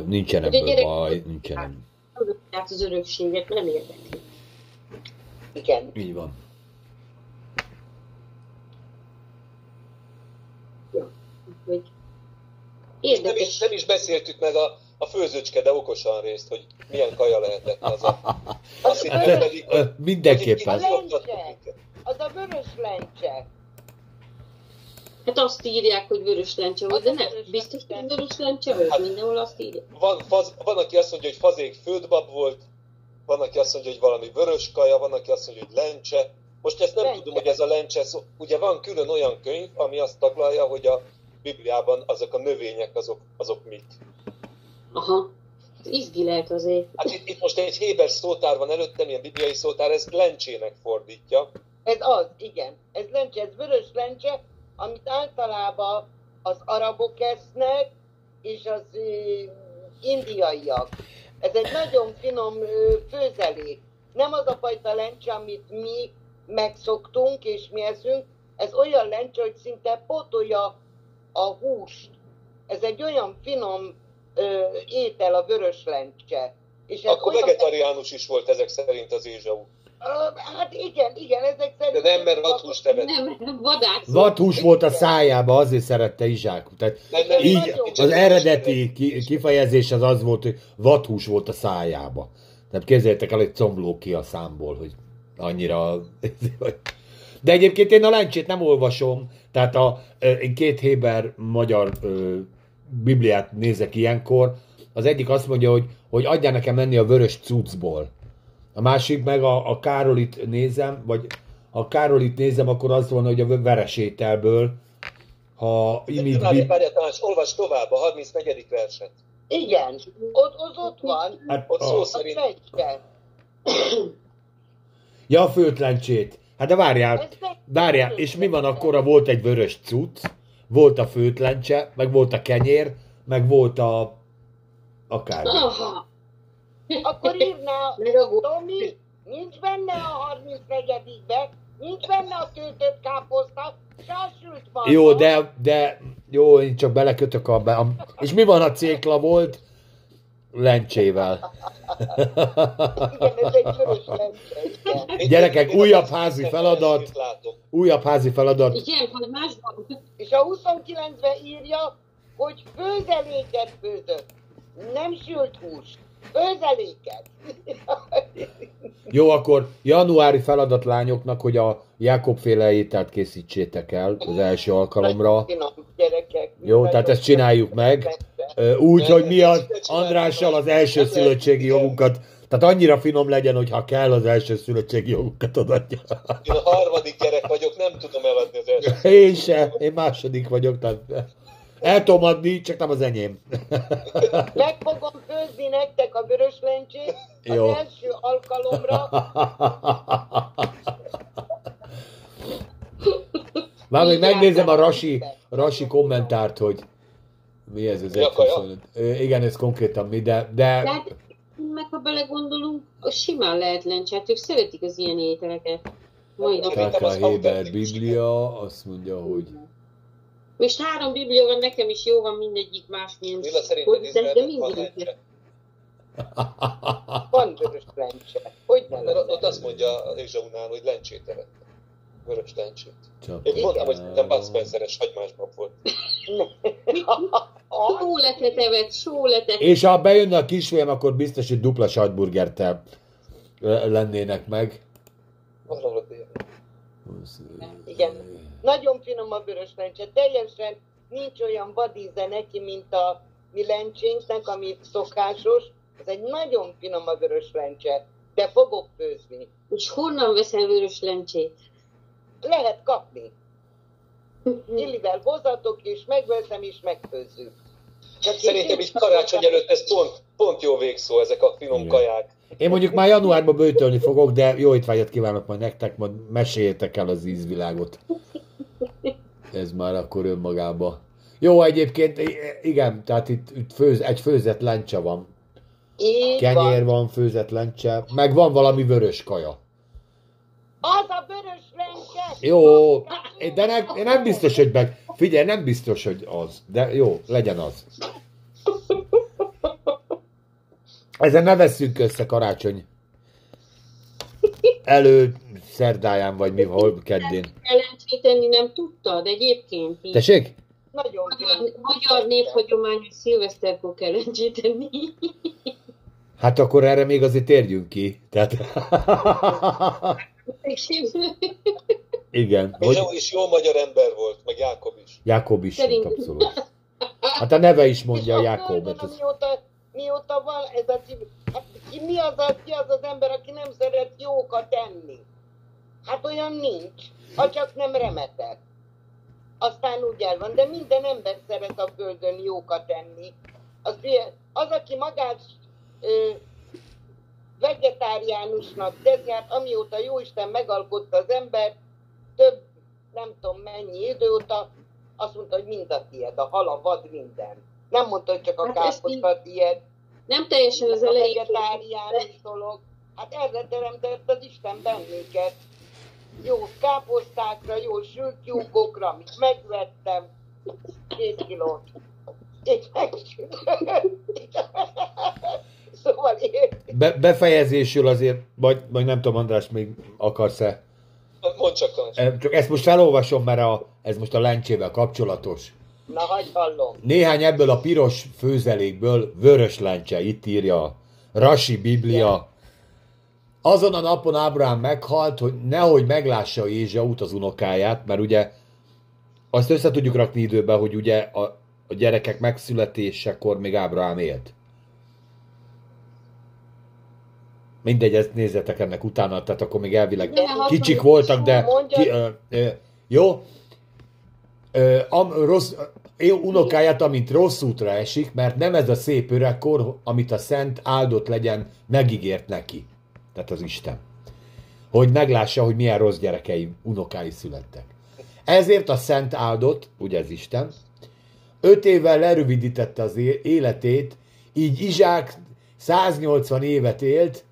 Nincsen ebből baj, nincsen ebből. Hát az örökséget nem érdekli. Igen. Így van. Ja, úgyhogy érdekes. Nem is, nem is beszéltük meg a, a főzőcske, de okosan részt, hogy milyen kaja lehetett az a... Azt hittem pedig, hogy... Mindenképpen. A lencse, az a vörös lencse. Hát azt írják, hogy vörös lencse volt, de nem, biztos, hogy vörös lencse volt, hát, mindenhol azt írják. Van, faz, van, aki azt mondja, hogy fazék földbab volt, van, aki azt mondja, hogy valami vörös kaja, van, aki azt mondja, hogy lencse. Most ezt nem lencse. Tudom, hogy ez a lencse szó. Ugye van külön olyan könyv, ami azt taglalja, hogy a Bibliában azok a növények, azok, azok mit. Aha, izgi lehet azért. Hát itt, itt most egy héber szótár van előttem, ilyen bibliai szótár, ezt lencsének fordítja. Ez az, igen. Ez lencse, ez vörös lencse, amit általában az arabok esznek, és az indiaiak. Ez egy nagyon finom főzelék. Nem az a fajta lencse, amit mi megszoktunk és mi eszünk, ez olyan lencse, hogy szinte pótolja a húst. Ez egy olyan finom ö, étel, a vörös lencse. És akkor vegetariánus is volt ezek szerint az Ézsau. Hát igen, igen, ezek szerint... De nem, mert vadhúst evett. Nem, vadász. Vadhús volt a szájába, azért szerette Izsák. Tehát nem, nem, így, nem, az eredeti kifejezés az az volt, hogy vadhús volt a szájába. Tehát képzeljétek el, hogy combló ki a számból, hogy annyira... De egyébként én a lencsét nem olvasom, tehát a, én két héber magyar ö, Bibliát nézek ilyenkor, az egyik azt mondja, hogy, hogy adjál nekem menni a vörös cuccból. A másik meg a, a Károlit nézem, vagy a Károlit nézem, akkor az van, hogy a veresételből, ha imit... Olvasd tovább a harmincnegyedik verset. Igen, ott, ott, ott van. Hát, ott a, szó szerint. A ja, a főtlencsét. Hát de várjál, várjál, és mi van akkora? Volt egy vörös cucc, volt a főtlencse, meg volt a kenyér, meg volt a... akár. Aha. Akkor írná, Tomi, nincs benne a harmincnegyedikben, nincs benne a töltött káposzta, se a sült barna. Jó, de, de, jó, én csak belekötök abba. És mi van, a cékla volt? Lencsével. Igen, ez egy vörös lencse. Gyerekek, újabb házi feladat, újabb házi feladat. Igen, hogy másban. És a huszonkilencben írja, hogy főzeléket főzött, nem sült húst. Főzeléket! Jó, akkor januári feladat lányoknak, hogy a Jákob-féle ételt készítsétek el az első alkalomra. Gyerekek, jó, tehát ezt csináljuk meg. Úgy, hogy mi az Andrással az első szülöttségi jogunkat, tehát annyira finom legyen, hogy ha kell, az első szülöttségi jogunkat adja. Én a harmadik gyerek vagyok, nem tudom eladni az első. Én se, én második vagyok, tehát... El tudom adni, csak nem az enyém. Meg fogom főzni nektek a vörös lencsét az jó. első alkalomra. Már még megnézem a Rasi, Rasi kommentárt, hogy mi ez az egyszerűen. Igen, ez konkrétan mi, de... de... Tehát, meg ha belegondolunk, simán lehet lencsát, ők szeretik az ilyen ételeket. Káká Héber Biblia azt mondja, hogy... Most három biblia van, nekem is jó van, mindegyik másmilyen. De, de mindegyik. Van vörös lencse. Hogy nem? Mert ott azt mondja az Ézsaunál, hogy lencsét evett. Vörös lencsét. Én mondtam, hogy nem Bud Spenceres hagymásban volt. Sóletet evett, sóletet. És ha bejönne a kisfiam, akkor biztos, hogy dupla sajtburgertel lennének meg. Valahogy ilyen. Igen. Nagyon finom a vörös lencse, teljesen nincs olyan vadíze neki, mint a mi lencsénknek, ami szokásos. Ez egy nagyon finom a vörös lencse, de fogok főzni. És honnan veszel vörös lencsét? Lehet kapni. Illivel hozatok, és megveszem, és megfőzzük. Csak szerintem így karácsony előtt ez pont, pont jó végszó, ezek a finom kaják. Én mondjuk már januárban bőtölni fogok, de jó étvágyat kívánok majd nektek, majd meséljétek el az ízvilágot. Ez már akkor önmagába. Jó, egyébként, igen, tehát itt, itt főz, egy főzett lencse van. Így kenyér van. van, főzett lencse, meg van valami vörös kaja. Az a vörös lencse! Jó, de ne, nem biztos, hogy meg... Figyelj, nem biztos, hogy az, de jó, legyen az. Ezen ne veszünk össze karácsony előtt, szerdáján, vagy mi, hol keddén. Ellentéteni nem tudtad egyébként. Tessék? Nagyon magyar, magyar néphagyományú szilveszterkor kell ellentéteni. Hát akkor erre még azért térjünk ki. Tehát... Igen. Hogy... És jó magyar ember volt, meg Jákob is. Jákob is, abszolút. Hát a neve is mondja a Jákobot. Mióta van ez a cím, hát mi az, a, ki az az ember, aki nem szeret jókat enni? Hát olyan nincs, ha csak nem remetek. Aztán úgy el van, de minden ember szeret a földön jókat enni. Az, az aki magát ö, vegetáriánusnak teszi, hát amióta Jóisten megalkotta az ember, több, nem tudom mennyi idő óta, azt mondta, hogy mind a tiéd, a hal, a vad, minden. Nem mondta, hogy csak a hát káposztat ilyet. Nem teljesen az elején. A vegetáriánus dolog. Hát erre teremtett az Isten bennünket. jó káposztákra, jó sült tyúkokra, amit megvettem, két kilót. Szóval én... Be, befejezésül azért, vagy, vagy nem tudom, András, még akarsz-e? Mondd csak, András. Csak ezt most felolvasom, mert a, ez most a lencsével kapcsolatos. Na, hagyj hallom. Néhány ebből a piros főzelékből vörös lencse, itt írja a Rashi Biblia. Azon a napon Ábrahám meghalt, hogy nehogy meglássa Ézsaút, az unokáját, mert ugye azt össze tudjuk rakni időben, hogy ugye a, a gyerekek megszületésekor még Ábrahám élt. Mindegy, ezt nézzetek ennek utána, tehát akkor még elvileg kicsik voltak, de... Ki, ö, ö, jó? Ö, am, rossz, ö, unokáját, amint rossz útra esik, mert nem ez a szép öregkor, amit a Szent áldott legyen, megígért neki. Tehát az Isten. Hogy meglássa, hogy milyen rossz gyerekei, unokái születtek. Ezért a Szent áldott, ugye ez Isten, öt évvel lerövidítette az életét, így Izsák száznyolcvan évet élt,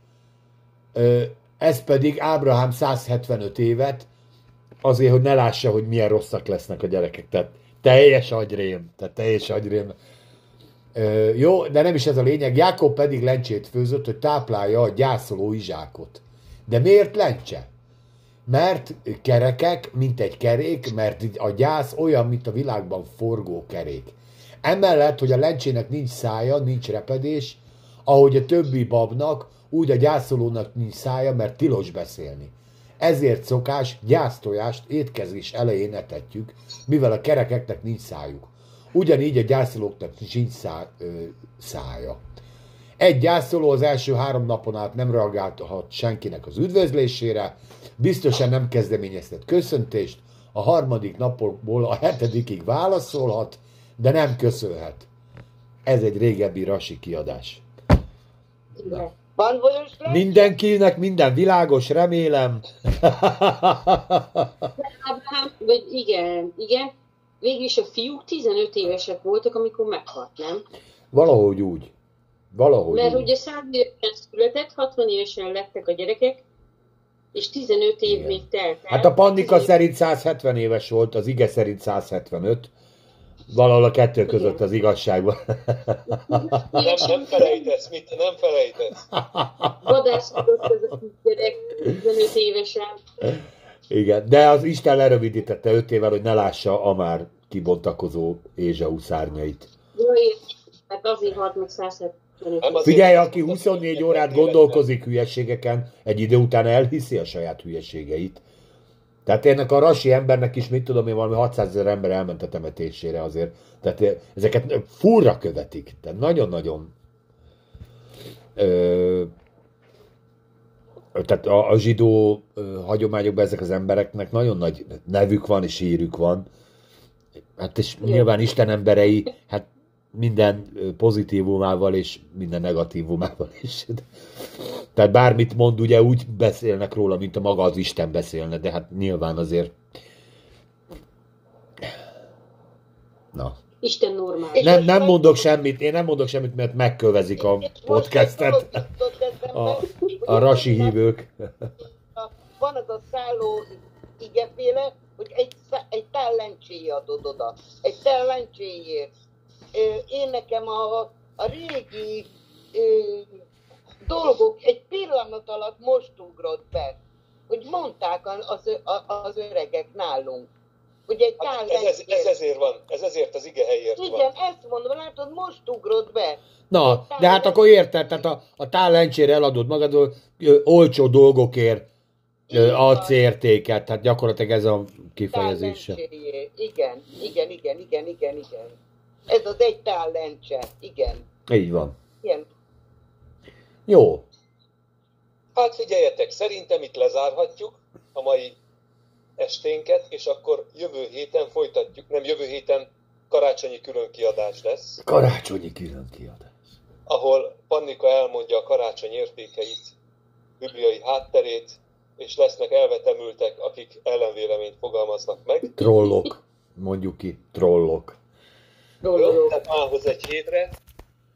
ez pedig Ábrahám százhetvenöt évet, azért, hogy ne lássa, hogy milyen rosszak lesznek a gyerekek. Tehát teljes agyrém. Tehát teljes agyrém. Ö, jó, de nem is ez a lényeg. Jákob pedig lencsét főzött, hogy táplálja a gyászoló Izsákot. De miért lencse? Mert kerekek, mint egy kerék, mert a gyász olyan, mint a világban forgó kerék. Emellett, hogy a lencsének nincs szája, nincs repedés, ahogy a többi babnak, úgy a gyászolónak nincs szája, mert tilos beszélni. Ezért szokás gyásztojást étkezés elején etetjük, mivel a kerekeknek nincs szájuk. Ugyanígy a gyászolóknak sincs szá, ö, szája. Egy gyászoló az első három napon át nem reagálhat senkinek az üdvözlésére, biztosan nem kezdeményezhet köszöntést, a harmadik napból a hetedikig válaszolhat, de nem köszönhet. Ez egy régebbi Rashi kiadás. Na. Mindenkinek minden világos, remélem. igen, igen. Végülis a fiúk tizenöt évesek voltak, amikor meghalt, nem? Valahogy úgy. Valahogy Mert úgy. Ugye száz évesen született, hatvan évesen lettek a gyerekek, és tizenöt év igen. még telt. Hát a Pannika tizenöt szerint százhetven éves volt, az ige szerint százhetvenöt. Valahol a kettő között igen. az igazságban. Nem, nem felejtesz, mit nem felejtesz. Vadászkodott ez a kis gyerek tizenöt évesen. Igen, de az Isten lerövidítette öt évvel, hogy ne lássa a már kibontakozó Ézsau szárnyait. Jó, hát azért halt meg százhetvenöt. Figyelj, aki huszonnégy órát gondolkozik hülyeségeken, egy idő után elhiszi a saját hülyeségeit. Tehát ennek a Rashi embernek is, mit tudom én, valami hatszázezer ember elment a temetésére azért. Tehát ezeket furra követik. Tehát nagyon-nagyon... Ö... Tehát a, a zsidó ö, hagyományokban ezek az embereknek nagyon nagy nevük van és hírük van. Hát és nyilván Isten emberei, hát minden pozitívumával és minden negatívumával is. Tehát bármit mond, ugye úgy beszélnek róla, mint a maga az Isten beszélne, de hát nyilván azért... Na. Isten normális. Nem, nem mondok semmit, én nem mondok semmit, mert megkövezik a podcastet. A, a Rashi hívők. Van az a szálló igeféle, hogy egy, egy tál lencséjét adod oda. Egy tál lencséjét. Én nekem a, a régi ö, dolgok egy pillanat alatt most ugrott be, hogy mondták az, az öregek nálunk. Hogy egy tál hát ez, ez, ez ezért van, ez ezért az ige helyért van. Igen, ezt mondom, látod, most ugrott be. Na, de hát akkor érted, tehát a, a tállencsére eladod magad, olcsó dolgokért adsz értéket, tehát gyakorlatilag ez a kifejezése. Igen, igen, igen, igen, igen, igen. Ez az egy tállencse, igen. Így van. Igen. Jó. Hát figyeljetek, szerintem itt lezárhatjuk a mai esténket, és akkor jövő héten folytatjuk, nem jövő héten, karácsonyi különkiadás lesz. Karácsonyi különkiadás. Ahol Pannika elmondja a karácsony értékeit, bibliai hátterét, és lesznek elvetemültek, akik ellenvéleményt fogalmaznak meg. Trollok, mondjuk ki, trollok. Trollok. Tehát ához egy hétre,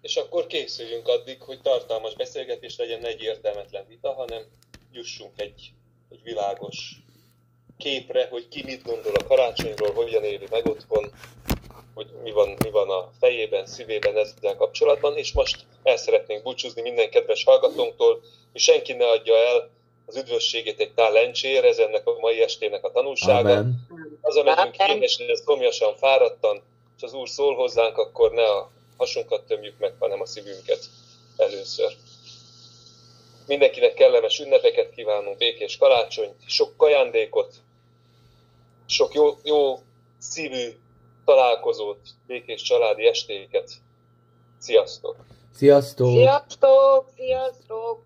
és akkor készüljünk addig, hogy tartalmas beszélgetés legyen, ne egy értelmetlen vita, hanem jussunk egy, egy világos képre, hogy ki mit gondol a karácsonyról, hogyan éli meg otthon, hogy mi van, mi van a fejében, szívében ezzel kapcsolatban, és most el szeretnénk búcsúzni minden kedves hallgatónktól, és senki ne adja el az üdvösségét egy tál lencsér, ez ennek a mai estének a tanulsága. Hazamegyünk énesen, ez komjasan, fáradtan, és az Úr szól hozzánk, akkor ne a hasunkat tömjük meg, hanem a szívünket először. Mindenkinek kellemes ünnepeket kívánunk, békés karácsonyt, sok kajándékot, sok jó, jó szívű találkozót, békés családi estéket. Sziasztok! Sziasztok! Sziasztok! Sziasztok!